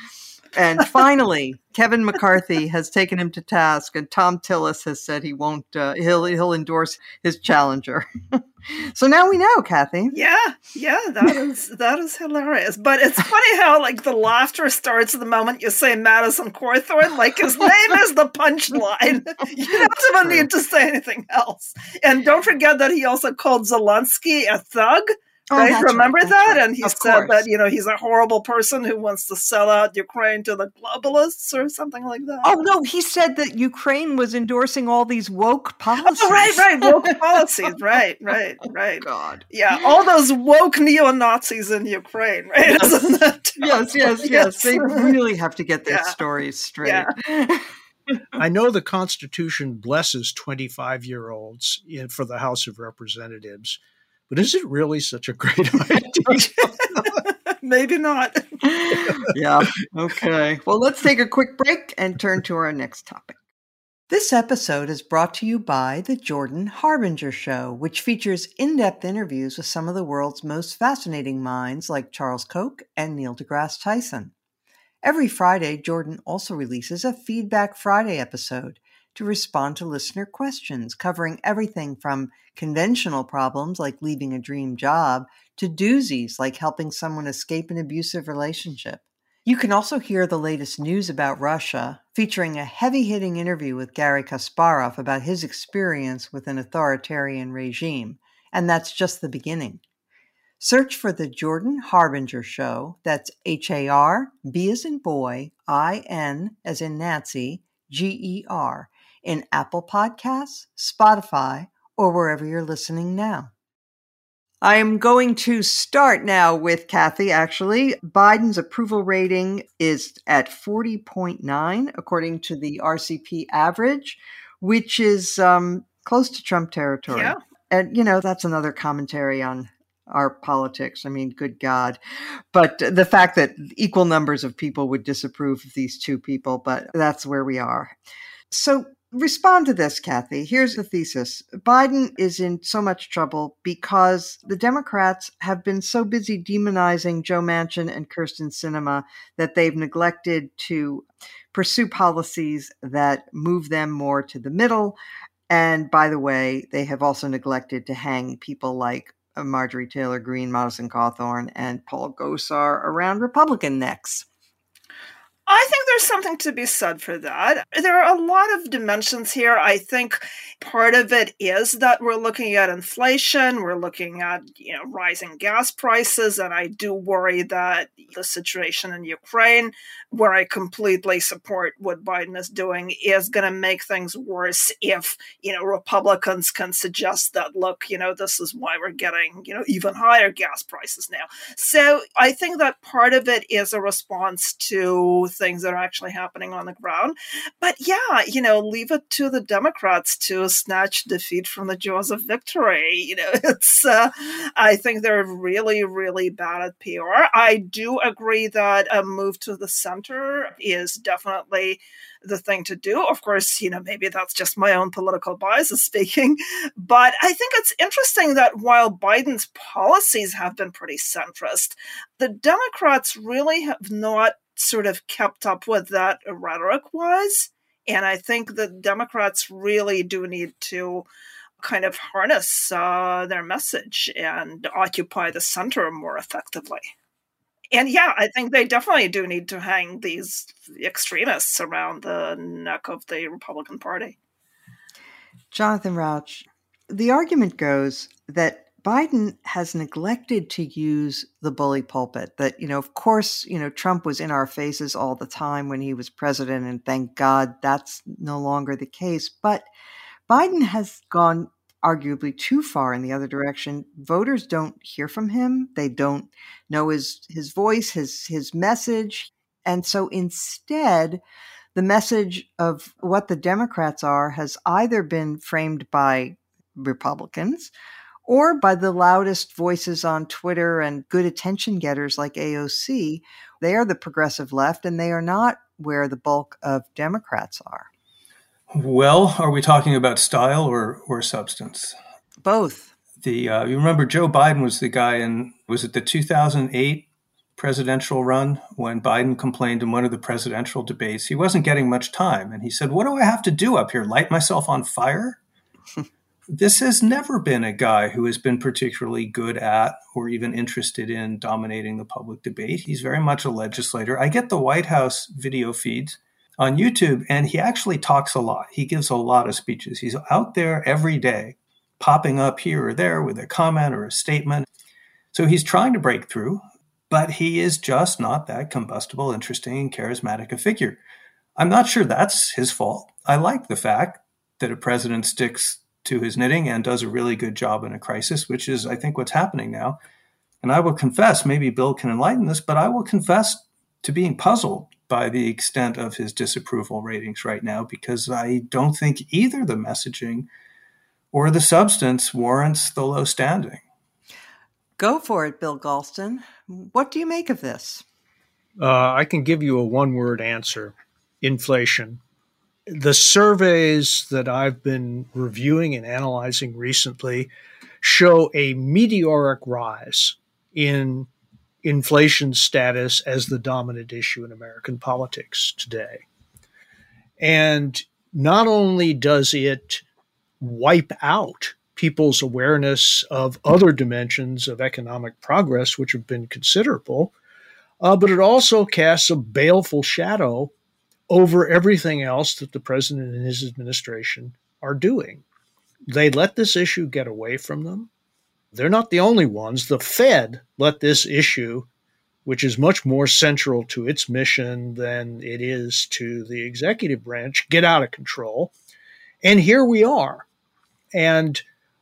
And finally, Kevin McCarthy has taken him to task, and Tom Tillis has said he won't, uh, he'll, he'll endorse his challenger. So now we know, Cathy. Yeah, yeah, that is that is hilarious. But it's funny how, like, the laughter starts the moment you say Madison Cawthorn. Like, his name is the punchline. You don't even need to say anything else. And don't forget that he also called Zelensky a thug. Oh, right? Remember right, that? Right. And he of said course. that, you know, he's a horrible person who wants to sell out Ukraine to the globalists or something like that. Oh, no, he said that Ukraine was endorsing all these woke policies. Oh, right, right, woke policies. Right, right, right. Oh, God. Yeah, all those woke neo-Nazis in Ukraine, right? Yes, Isn't that yes, yes, yes, yes. They really have to get their yeah. stories straight. Yeah. I know the Constitution blesses twenty-five-year-olds in, for the House of Representatives, but is it really such a great idea? Maybe not. Yeah. Okay. Well, let's take a quick break and turn to our next topic. This episode is brought to you by The Jordan Harbinger Show, which features in-depth interviews with some of the world's most fascinating minds like Charles Koch and Neil deGrasse Tyson. Every Friday, Jordan also releases a Feedback Friday episode to respond to listener questions, covering everything from conventional problems like leaving a dream job to doozies like helping someone escape an abusive relationship. You can also hear the latest news about Russia, featuring a heavy-hitting interview with Garry Kasparov about his experience with an authoritarian regime. And that's just the beginning. Search for The Jordan Harbinger Show. That's H A R, B as in boy, I N as in Nancy, G E R, in Apple Podcasts, Spotify, or wherever you're listening now. I am going to start now with Cathy, actually. Biden's approval rating is at forty point nine, according to the R C P average, which is um, close to Trump territory. Yeah. And, you know, that's another commentary on our politics. I mean, good God. But the fact that equal numbers of people would disapprove of these two people, but that's where we are. So respond to this, Cathy. Here's the thesis. Biden is in so much trouble because the Democrats have been so busy demonizing Joe Manchin and Kirsten Sinema that they've neglected to pursue policies that move them more to the middle. And by the way, they have also neglected to hang people like Marjorie Taylor Greene, Madison Cawthorn, and Paul Gosar around Republican necks. I think there's something to be said for that. There are a lot of dimensions here. I think part of it is that we're looking at inflation, we're looking at, you know, rising gas prices, and I do worry that the situation in Ukraine, where I completely support what Biden is doing, is going to make things worse if, you know, Republicans can suggest that, look, you know, this is why we're getting, you know, even higher gas prices now. So I think that part of it is a response to things that are actually happening on the ground. But yeah, you know, leave it to the Democrats to snatch defeat from the jaws of victory. You know, it's, uh, I think they're really, really bad at P R. I do agree that a move to the center is definitely the thing to do. Of course, you know, maybe that's just my own political biases speaking, but I think it's interesting that while Biden's policies have been pretty centrist, the Democrats really have not sort of kept up with that rhetoric was. And I think the Democrats really do need to kind of harness uh, their message and occupy the center more effectively. And yeah, I think they definitely do need to hang these extremists around the neck of the Republican Party. Jonathan Rauch, the argument goes that Biden has neglected to use the bully pulpit that, you know, of course, you know, Trump was in our faces all the time when he was president, and thank God that's no longer the case. But Biden has gone arguably too far in the other direction. Voters don't hear from him. They don't know his, his voice, his, his message. And so instead, the message of what the Democrats are has either been framed by Republicans or by the loudest voices on Twitter and good attention getters like A O C. They are the progressive left, and they are not where the bulk of Democrats are. Well, are we talking about style or or substance? Both. The uh, you remember Joe Biden was the guy in, was it the two thousand eight presidential run when Biden complained in one of the presidential debates he wasn't getting much time. And he said, what do I have to do up here, light myself on fire? This has never been a guy who has been particularly good at or even interested in dominating the public debate. He's very much a legislator. I get the White House video feeds on YouTube, and he actually talks a lot. He gives a lot of speeches. He's out there every day, popping up here or there with a comment or a statement. So he's trying to break through, but he is just not that combustible, interesting, and charismatic a figure. I'm not sure that's his fault. I like the fact that a president sticks to his knitting and does a really good job in a crisis, which is, I think, what's happening now. And I will confess, maybe Bill can enlighten this, but I will confess to being puzzled by the extent of his disapproval ratings right now, because I don't think either the messaging or the substance warrants the low standing. Go for it, Bill Galston. What do you make of this? Uh, I can give you a one-word answer: inflation. The surveys that I've been reviewing and analyzing recently show a meteoric rise in inflation status as the dominant issue in American politics today. And not only does it wipe out people's awareness of other dimensions of economic progress, which have been considerable, uh, but it also casts a baleful shadow over everything else that the president and his administration are doing. They let this issue get away from them. They're not the only ones. The Fed let this issue, which is much more central to its mission than it is to the executive branch, get out of control. And here we are. And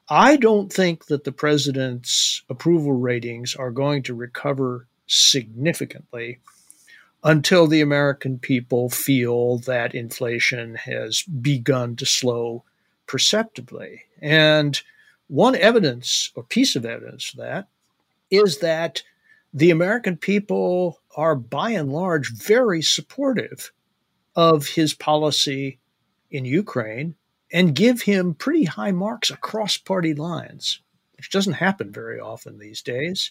I don't think that the president's approval ratings are going to recover significantly until the American people feel that inflation has begun to slow perceptibly. And one evidence or piece of evidence of that is that the American people are by and large very supportive of his policy in Ukraine and give him pretty high marks across party lines, which doesn't happen very often these days,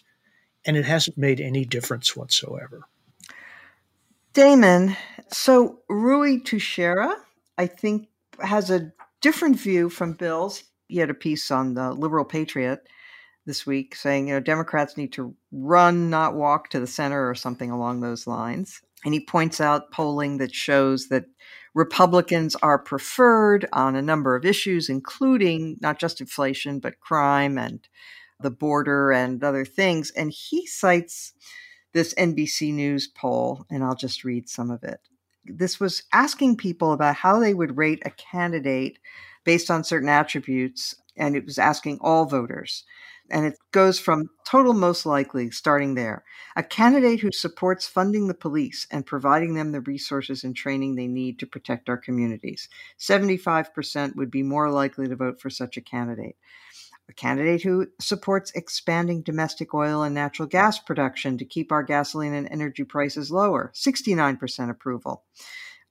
and it hasn't made any difference whatsoever. Damon, so Rui Teixeira, I think, has a different view from Bill's. He had a piece on the Liberal Patriot this week saying, you know, Democrats need to run, not walk to the center or something along those lines. And he points out polling that shows that Republicans are preferred on a number of issues, including not just inflation, but crime and the border and other things. And he cites this N B C News poll, and I'll just read some of it. This was asking people about how they would rate a candidate based on certain attributes, and it was asking all voters. And it goes from total most likely, starting there. A candidate who supports funding the police and providing them the resources and training they need to protect our communities. seventy-five percent would be more likely to vote for such a candidate. A candidate who supports expanding domestic oil and natural gas production to keep our gasoline and energy prices lower. sixty-nine percent approval.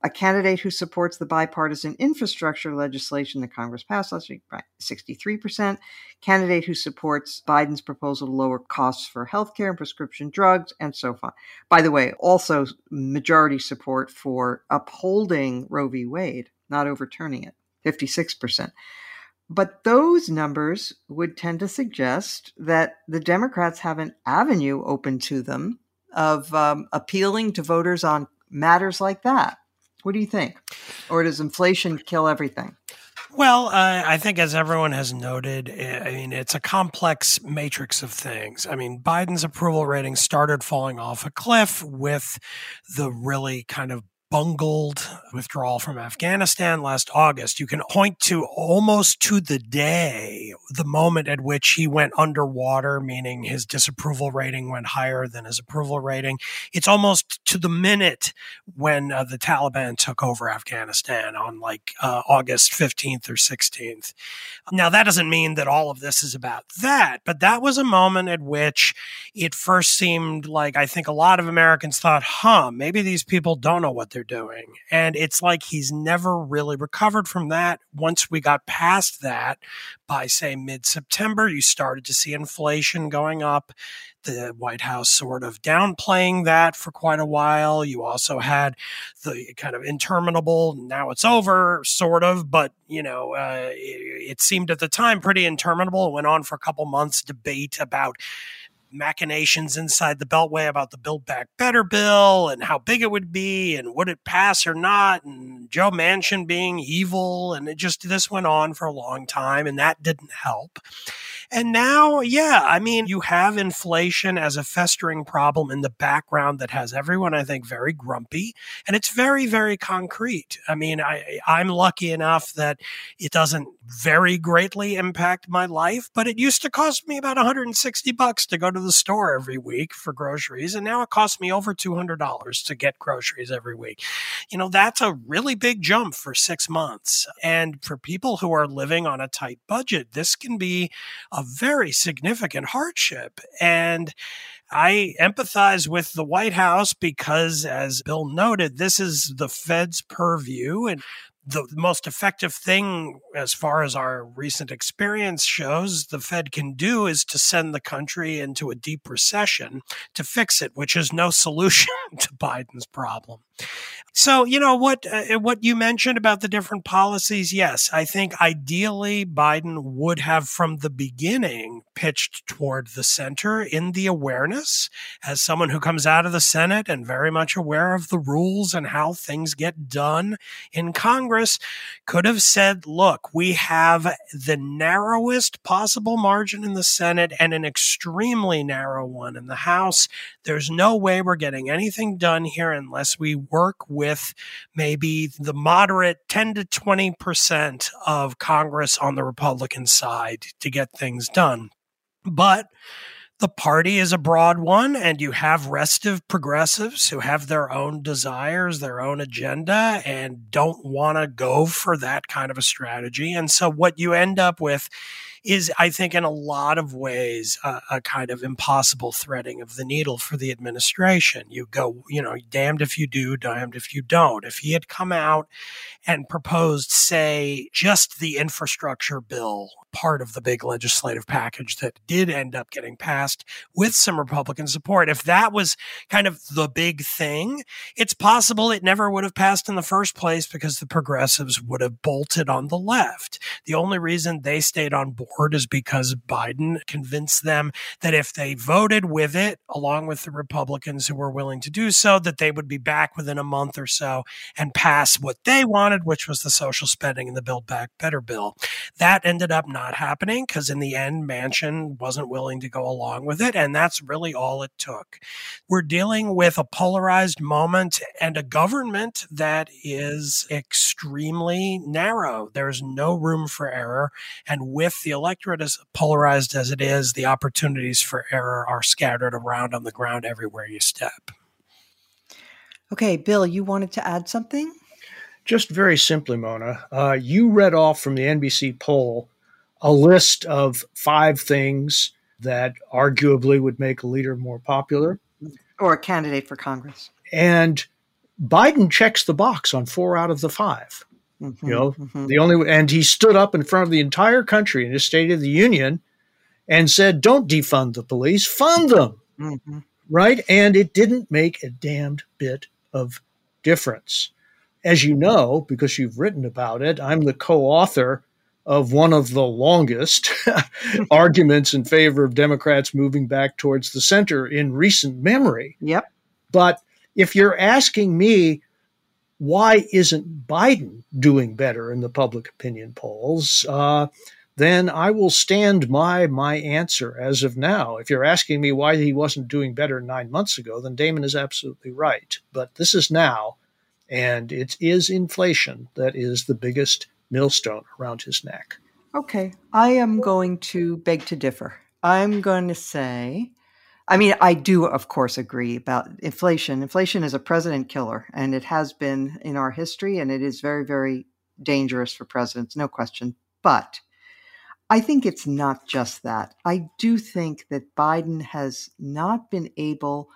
A candidate who supports the bipartisan infrastructure legislation that Congress passed last week by sixty-three percent. Candidate who supports Biden's proposal to lower costs for healthcare and prescription drugs, and so on. By the way, also majority support for upholding Roe v. Wade, not overturning it, fifty-six percent. But those numbers would tend to suggest that the Democrats have an avenue open to them of um, appealing to voters on matters like that. What do you think? Or does inflation kill everything? Well, uh, I think as everyone has noted, I mean, it's a complex matrix of things. I mean, Biden's approval rating started falling off a cliff with the really kind of bungled withdrawal from Afghanistan last August. You can point to almost to the day, the moment at which he went underwater, meaning his disapproval rating went higher than his approval rating. It's almost to the minute when uh, the Taliban took over Afghanistan on like uh, August fifteenth or sixteenth. Now, that doesn't mean that all of this is about that, but that was a moment at which it first seemed like I think a lot of Americans thought, huh, maybe these people don't know what they're doing. And it's like he's never really recovered from that. Once we got past that, by say mid-September, you started to see inflation going up. The White House sort of downplaying that for quite a while. You also had the kind of interminable, now it's over, sort of, but, you know, uh, it, it seemed at the time pretty interminable. It went on for a couple months, debate about machinations inside the Beltway about the Build Back Better bill and how big it would be and would it pass or not, and Joe Manchin being evil, and it just, this went on for a long time, and that didn't help. And now, yeah, I mean, you have inflation as a festering problem in the background that has everyone, I think, very grumpy, and it's very, very concrete. I mean, I, I'm lucky enough that it doesn't very greatly impact my life, but it used to cost me about one hundred sixty bucks to go to the store every week for groceries, and now it costs me over two hundred dollars to get groceries every week. You know, that's a really big jump for six months. And for people who are living on a tight budget, this can be a very significant hardship. And I empathize with the White House because, as Bill noted, this is the Fed's purview, and the most effective thing, as far as our recent experience shows, the Fed can do is to send the country into a deep recession to fix it, which is no solution to Biden's problem. So, you know, what uh, what you mentioned about the different policies, yes, I think ideally Biden would have from the beginning pitched toward the center in the awareness as someone who comes out of the Senate and very much aware of the rules and how things get done in Congress. Congress could have said, look, we have the narrowest possible margin in the Senate and an extremely narrow one in the House. There's no way we're getting anything done here unless we work with maybe the moderate ten to twenty percent of Congress on the Republican side to get things done. But the party is a broad one, and you have restive progressives who have their own desires, their own agenda, and don't want to go for that kind of a strategy. And so what you end up with is, I think, in a lot of ways, uh, a kind of impossible threading of the needle for the administration. You go, you know, damned if you do, damned if you don't. If he had come out and proposed, say, just the infrastructure bill, part of the big legislative package that did end up getting passed with some Republican support, if that was kind of the big thing, it's possible it never would have passed in the first place because the progressives would have bolted on the left. The only reason they stayed on board is because Biden convinced them that if they voted with it, along with the Republicans who were willing to do so, that they would be back within a month or so and pass what they wanted, which was the social spending and the Build Back Better bill. That ended up not happening because in the end, Manchin wasn't willing to go along with it, and that's really all it took. We're dealing with a polarized moment and a government that is extremely narrow. There's no room for error, and with the electorate is polarized as it is, the opportunities for error are scattered around on the ground everywhere you step. Okay, Bill, you wanted to add something? Just very simply, Mona, uh, you read off from the N B C poll a list of five things that arguably would make a leader more popular. Or a candidate for Congress. And Biden checks the box on four out of the five. Mm-hmm, you know, mm-hmm. the only and he stood up in front of the entire country in his State of the Union and said, don't defund the police, fund them. Mm-hmm. Right. And it didn't make a damned bit of difference. As you know, because you've written about it, I'm the co-author of one of the longest arguments in favor of Democrats moving back towards the center in recent memory. Yep. But if you're asking me, why isn't Biden doing better in the public opinion polls? Uh, then I will stand my my answer as of now. If you're asking me why he wasn't doing better nine months ago, then Damon is absolutely right. But this is now, and it is inflation that is the biggest millstone around his neck. Okay, I am going to beg to differ. I'm going to say... I mean, I do, of course, agree about inflation. Inflation is a president killer, and it has been in our history, and it is very, very dangerous for presidents, no question. But I think it's not just that. I do think that Biden has not been able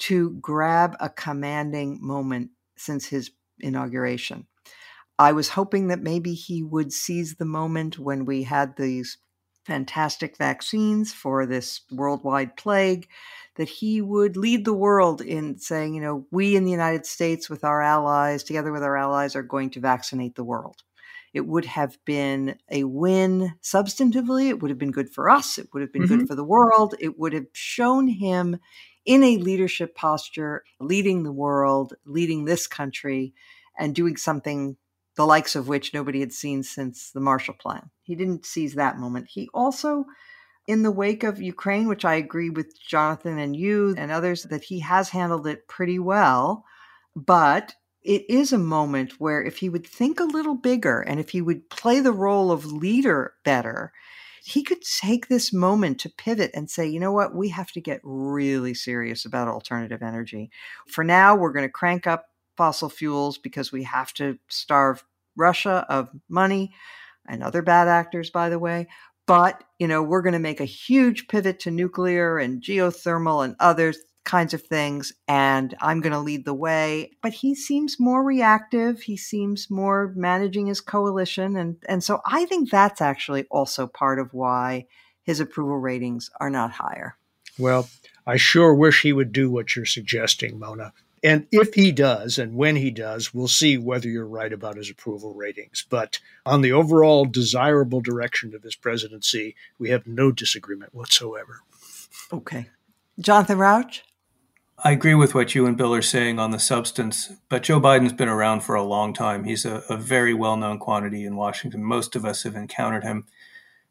to grab a commanding moment since his inauguration. I was hoping that maybe he would seize the moment when we had these fantastic vaccines for this worldwide plague, that he would lead the world in saying, you know, we in the United States with our allies, together with our allies, are going to vaccinate the world. It would have been a win substantively. It would have been good for us. It would have been mm-hmm. good for the world. It would have shown him in a leadership posture, leading the world, leading this country, and doing something the likes of which nobody had seen since the Marshall Plan. He didn't seize that moment. He also, in the wake of Ukraine, which I agree with Jonathan and you and others, that he has handled it pretty well, but it is a moment where if he would think a little bigger and if he would play the role of leader better, he could take this moment to pivot and say, you know what, we have to get really serious about alternative energy. For now, we're going to crank up fossil fuels because we have to starve Russia of money and other bad actors, by the way. But, you know, we're going to make a huge pivot to nuclear and geothermal and other kinds of things. And I'm going to lead the way. But he seems more reactive. He seems more managing his coalition. And, and so I think that's actually also part of why his approval ratings are not higher. Well, I sure wish he would do what you're suggesting, Mona. And if he does, and when he does, we'll see whether you're right about his approval ratings. But on the overall desirable direction of his presidency, we have no disagreement whatsoever. Okay. Jonathan Rauch? I agree with what you and Bill are saying on the substance, but Joe Biden's been around for a long time. He's a, a very well-known quantity in Washington. Most of us have encountered him.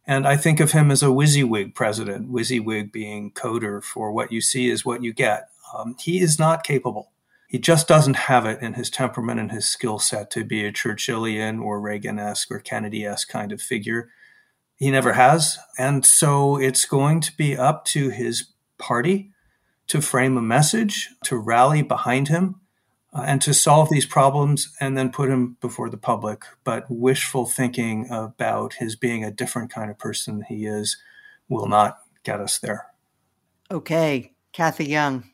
And I think of him as a WYSIWYG president, WYSIWYG being coder for what you see is what you get. Um, he is not capable. He just doesn't have it in his temperament and his skill set to be a Churchillian or Reagan-esque or Kennedy-esque kind of figure. He never has. And so it's going to be up to his party to frame a message, to rally behind him, uh, and to solve these problems and then put him before the public. But wishful thinking about his being a different kind of person he is will not get us there. Okay. Cathy Young.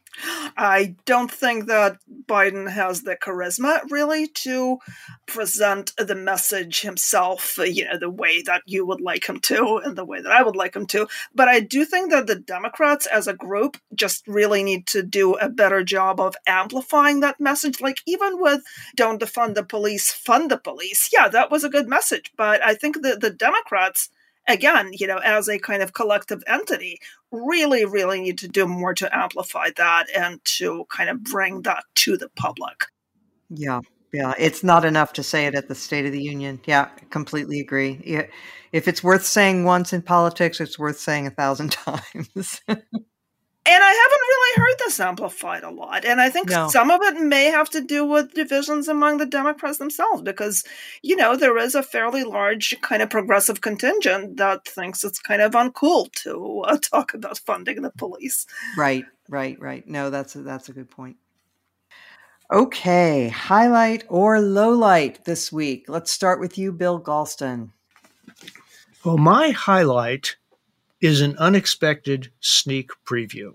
I don't think that Biden has the charisma, really, to present the message himself, you know, the way that you would like him to and the way that I would like him to. But I do think that the Democrats as a group just really need to do a better job of amplifying that message. Like, even with don't defund the police, fund the police. Yeah, that was a good message. But I think that the Democrats, again, you know, as a kind of collective entity, really, really need to do more to amplify that and to kind of bring that to the public. Yeah, yeah. It's not enough to say it at the State of the Union. Yeah, completely agree. Yeah. If it's worth saying once in politics, it's worth saying a thousand times. And I haven't really heard this amplified a lot. And I think no. some of it may have to do with divisions among the Democrats themselves, because, you know, there is a fairly large kind of progressive contingent that thinks it's kind of uncool to uh, talk about funding the police. Right, right, right. No, that's a, that's a good point. Okay. Highlight or low light this week? Let's start with you, Bill Galston. Well, my highlight is an unexpected sneak preview.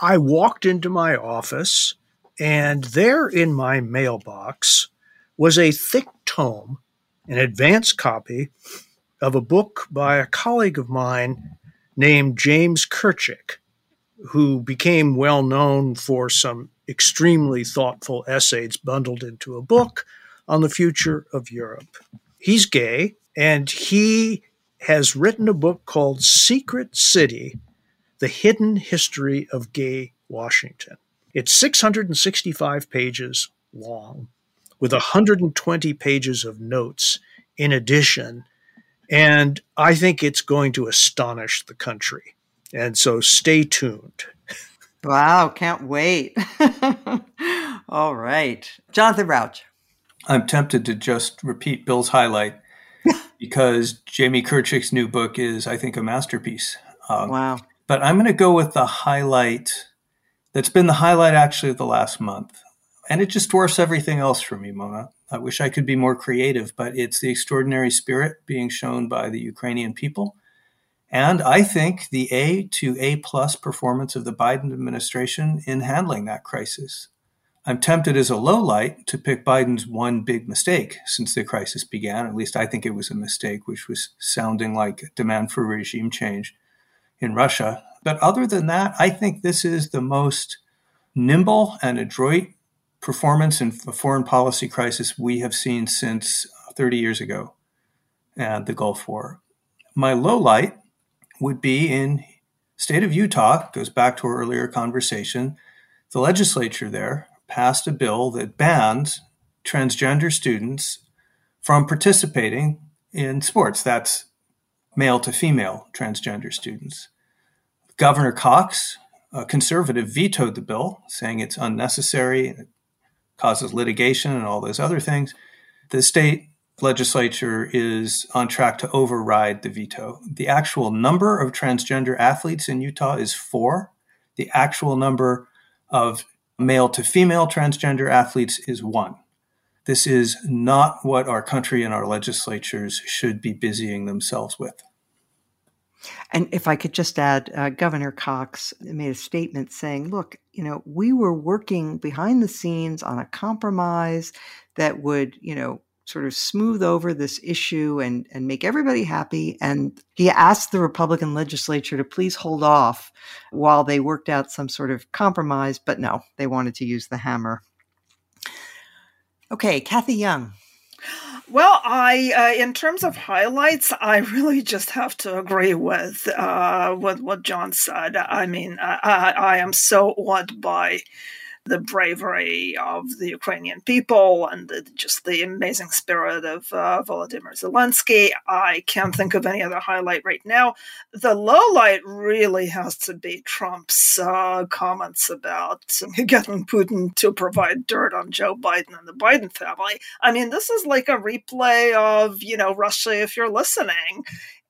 I walked into my office, and there in my mailbox was a thick tome, an advance copy of a book by a colleague of mine named James Kerchick, who became well known for some extremely thoughtful essays bundled into a book on the future of Europe. He's gay, and he has written a book called Secret City, The Hidden History of Gay Washington. It's six hundred sixty-five pages long, with one hundred twenty pages of notes in addition. And I think it's going to astonish the country. And so stay tuned. Wow, can't wait. All right. Jonathan Rauch. I'm tempted to just repeat Bill's highlight, because Jamie Kerchick's new book is, I think, a masterpiece. Um, wow. But I'm going to go with the highlight that's been the highlight, actually, of the last month. And it just dwarfs everything else for me, Mona. I wish I could be more creative, but it's the extraordinary spirit being shown by the Ukrainian people. And I think the A to A-plus performance of the Biden administration in handling that crisis. I'm tempted as a low light to pick Biden's one big mistake since the crisis began. At least I think it was a mistake, which was sounding like a demand for regime change in Russia. But other than that, I think this is the most nimble and adroit performance in a foreign policy crisis we have seen since thirty years ago and the Gulf War. My low light would be in state of Utah, goes back to our earlier conversation, the legislature there passed a bill that bans transgender students from participating in sports. That's male to female transgender students. Governor Cox, a conservative, vetoed the bill, saying it's unnecessary and it causes litigation and all those other things. The state legislature is on track to override the veto. The actual number of transgender athletes in Utah is four. The actual number of male to female transgender athletes is one. This is not what our country and our legislatures should be busying themselves with. And if I could just add, uh, Governor Cox made a statement saying, look, you know, we were working behind the scenes on a compromise that would, you know, sort of smooth over this issue and, and make everybody happy. And he asked the Republican legislature to please hold off while they worked out some sort of compromise, but no, they wanted to use the hammer. Okay, Cathy Young. Well, I uh, in terms of highlights, I really just have to agree with uh, with what John said. I mean, I, I am so awed by the bravery of the Ukrainian people and the, just the amazing spirit of uh, Volodymyr Zelensky. I can't think of any other highlight right now. The low light really has to be Trump's uh, comments about getting Putin to provide dirt on Joe Biden and the Biden family. I mean, this is like a replay of, you know, Russia, if you're listening,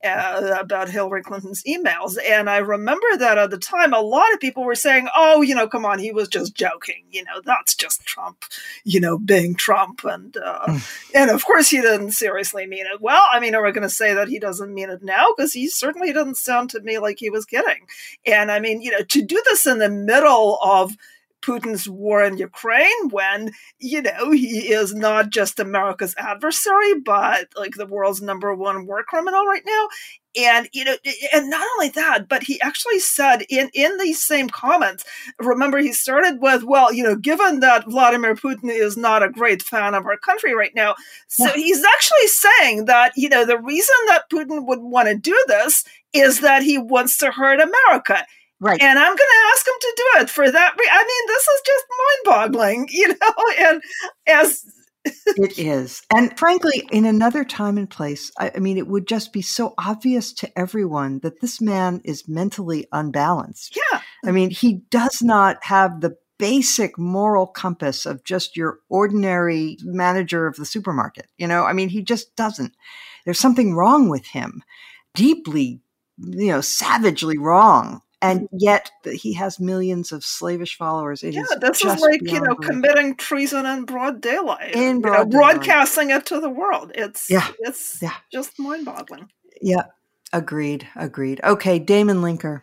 Uh, about Hillary Clinton's emails. And I remember that at the time, a lot of people were saying, oh, you know, come on, he was just joking. You know, that's just Trump, you know, being Trump. And, uh, and of course, he didn't seriously mean it. Well, I mean, are we going to say that he doesn't mean it now? Because he certainly doesn't sound to me like he was kidding. And I mean, you know, to do this in the middle of Putin's war in Ukraine, when, you know, he is not just America's adversary, but like the world's number one war criminal right now. And, you know, and not only that, but he actually said in, in these same comments, remember, he started with, well, you know, given that Vladimir Putin is not a great fan of our country right now. So yeah. He's actually saying that, you know, the reason that Putin would want to do this is that he wants to hurt America. Right. And I'm going to ask him to do it for that. Re- I mean, this is just mind-boggling, you know, and as... It is. And frankly, in another time and place, I, I mean, it would just be so obvious to everyone that this man is mentally unbalanced. Yeah. I mean, he does not have the basic moral compass of just your ordinary manager of the supermarket. You know, I mean, he just doesn't. There's something wrong with him, deeply, you know, savagely wrong. And yet he has millions of slavish followers. It yeah, this is like, you know, committing treason in broad daylight, in broad you know, daylight. Broadcasting it to the world. It's yeah. it's yeah. just mind-boggling. Yeah, agreed, agreed. Okay, Damon Linker.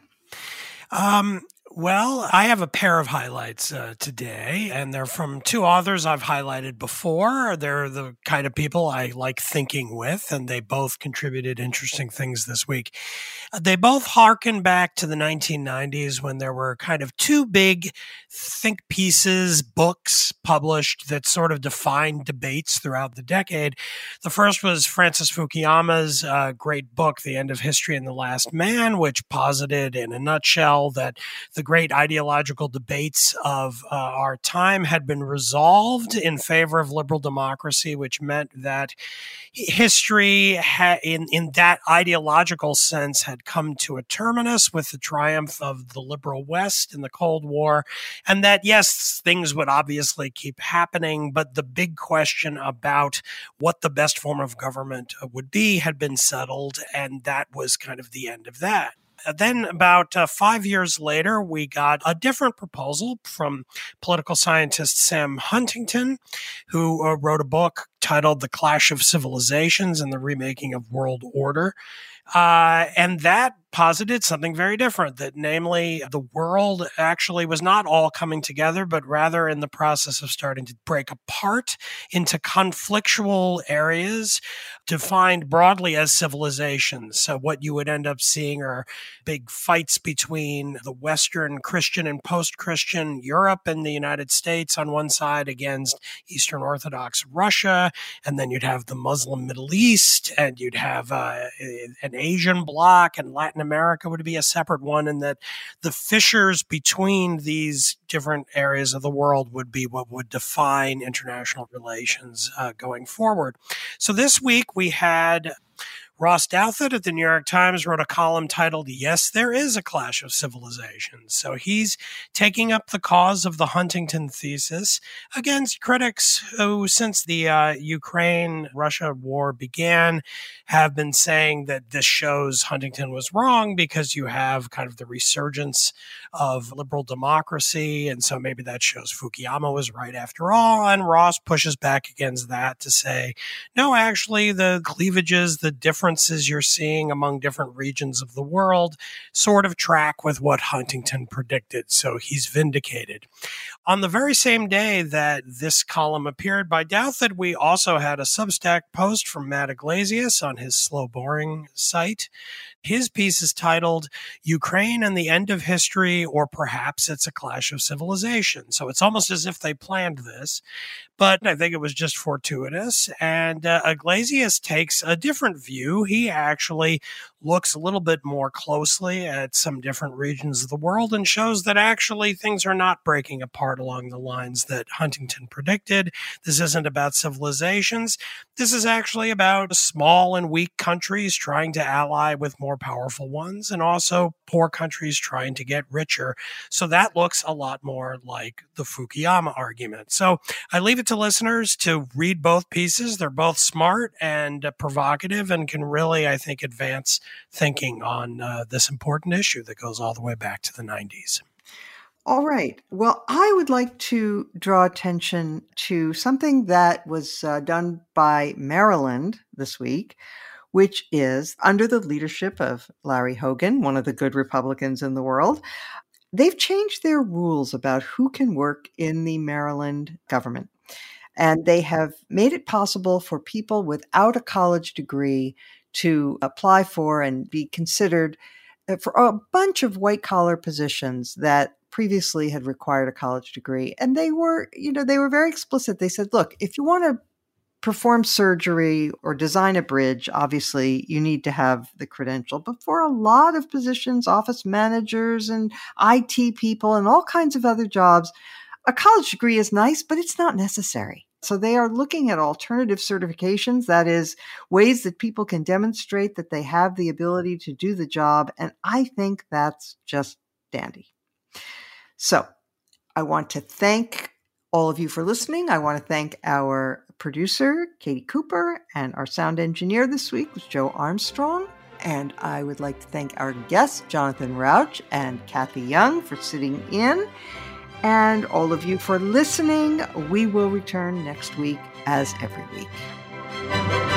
Um, well, I have a pair of highlights uh, today, and they're from two authors I've highlighted before. They're the kind of people I like thinking with, and they both contributed interesting things this week. They both harken back to the nineteen nineties when there were kind of two big think pieces, books published that sort of defined debates throughout the decade. The first was Francis Fukuyama's uh, great book, The End of History and the Last Man, which posited in a nutshell that the great ideological debates of uh, our time had been resolved in favor of liberal democracy, which meant that history ha- in, in that ideological sense had come to a terminus with the triumph of the liberal West in the Cold War, and that, yes, things would obviously keep happening, but the big question about what the best form of government would be had been settled, and that was kind of the end of that. Then about uh, five years later, we got a different proposal from political scientist Sam Huntington, who uh, wrote a book titled The Clash of Civilizations and the Remaking of World Order. Uh, and that posited something very different, that namely the world actually was not all coming together, but rather in the process of starting to break apart into conflictual areas defined broadly as civilizations. So what you would end up seeing are big fights between the Western Christian and post-Christian Europe and the United States on one side against Eastern Orthodox Russia, and then you'd have the Muslim Middle East, and you'd have uh, an Asian bloc, and Latin America would be a separate one, and that the fissures between these different areas of the world would be what would define international relations uh, going forward. So this week we had Ross Douthat at the New York Times wrote a column titled, Yes, There Is a Clash of Civilizations. So he's taking up the cause of the Huntington thesis against critics who, since the uh, Ukraine-Russia war began, have been saying that this shows Huntington was wrong because you have kind of the resurgence of liberal democracy, and so maybe that shows Fukuyama was right after all. And Ross pushes back against that to say, no, actually, the cleavages, the different differences you're seeing among different regions of the world sort of track with what Huntington predicted. So he's vindicated. On the very same day that this column appeared by Douthit, we also had a Substack post from Matt Iglesias on his Slow Boring site. His piece is titled Ukraine and the End of History, or Perhaps It's a Clash of Civilization. So it's almost as if they planned this, but I think it was just fortuitous. And uh, Iglesias takes a different view. He actually looks a little bit more closely at some different regions of the world and shows that actually things are not breaking apart along the lines that Huntington predicted. This isn't about civilizations. This is actually about small and weak countries trying to ally with more powerful ones, and also poor countries trying to get richer. So that looks a lot more like the Fukuyama argument. So I leave it to listeners to read both pieces. They're both smart and uh, provocative and can really, I think, advance thinking on uh, this important issue that goes all the way back to the nineties. All right. Well, I would like to draw attention to something that was uh, done by Maryland this week, which is under the leadership of Larry Hogan, one of the good Republicans in the world. They've changed their rules about who can work in the Maryland government. And they have made it possible for people without a college degree to apply for and be considered for a bunch of white-collar positions that previously had required a college degree. And they were, you know, they were very explicit. They said, look, if you want to perform surgery or design a bridge, obviously you need to have the credential. But for a lot of positions, office managers and I T people and all kinds of other jobs, a college degree is nice, but it's not necessary. So they are looking at alternative certifications, that is, ways that people can demonstrate that they have the ability to do the job. And I think that's just dandy. So I want to thank all of you for listening. I want to thank our producer, Katie Cooper, and our sound engineer this week was Joe Armstrong. And I would like to thank our guests, Jonathan Rauch and Cathy Young, for sitting in. And all of you for listening. We will return next week, as every week.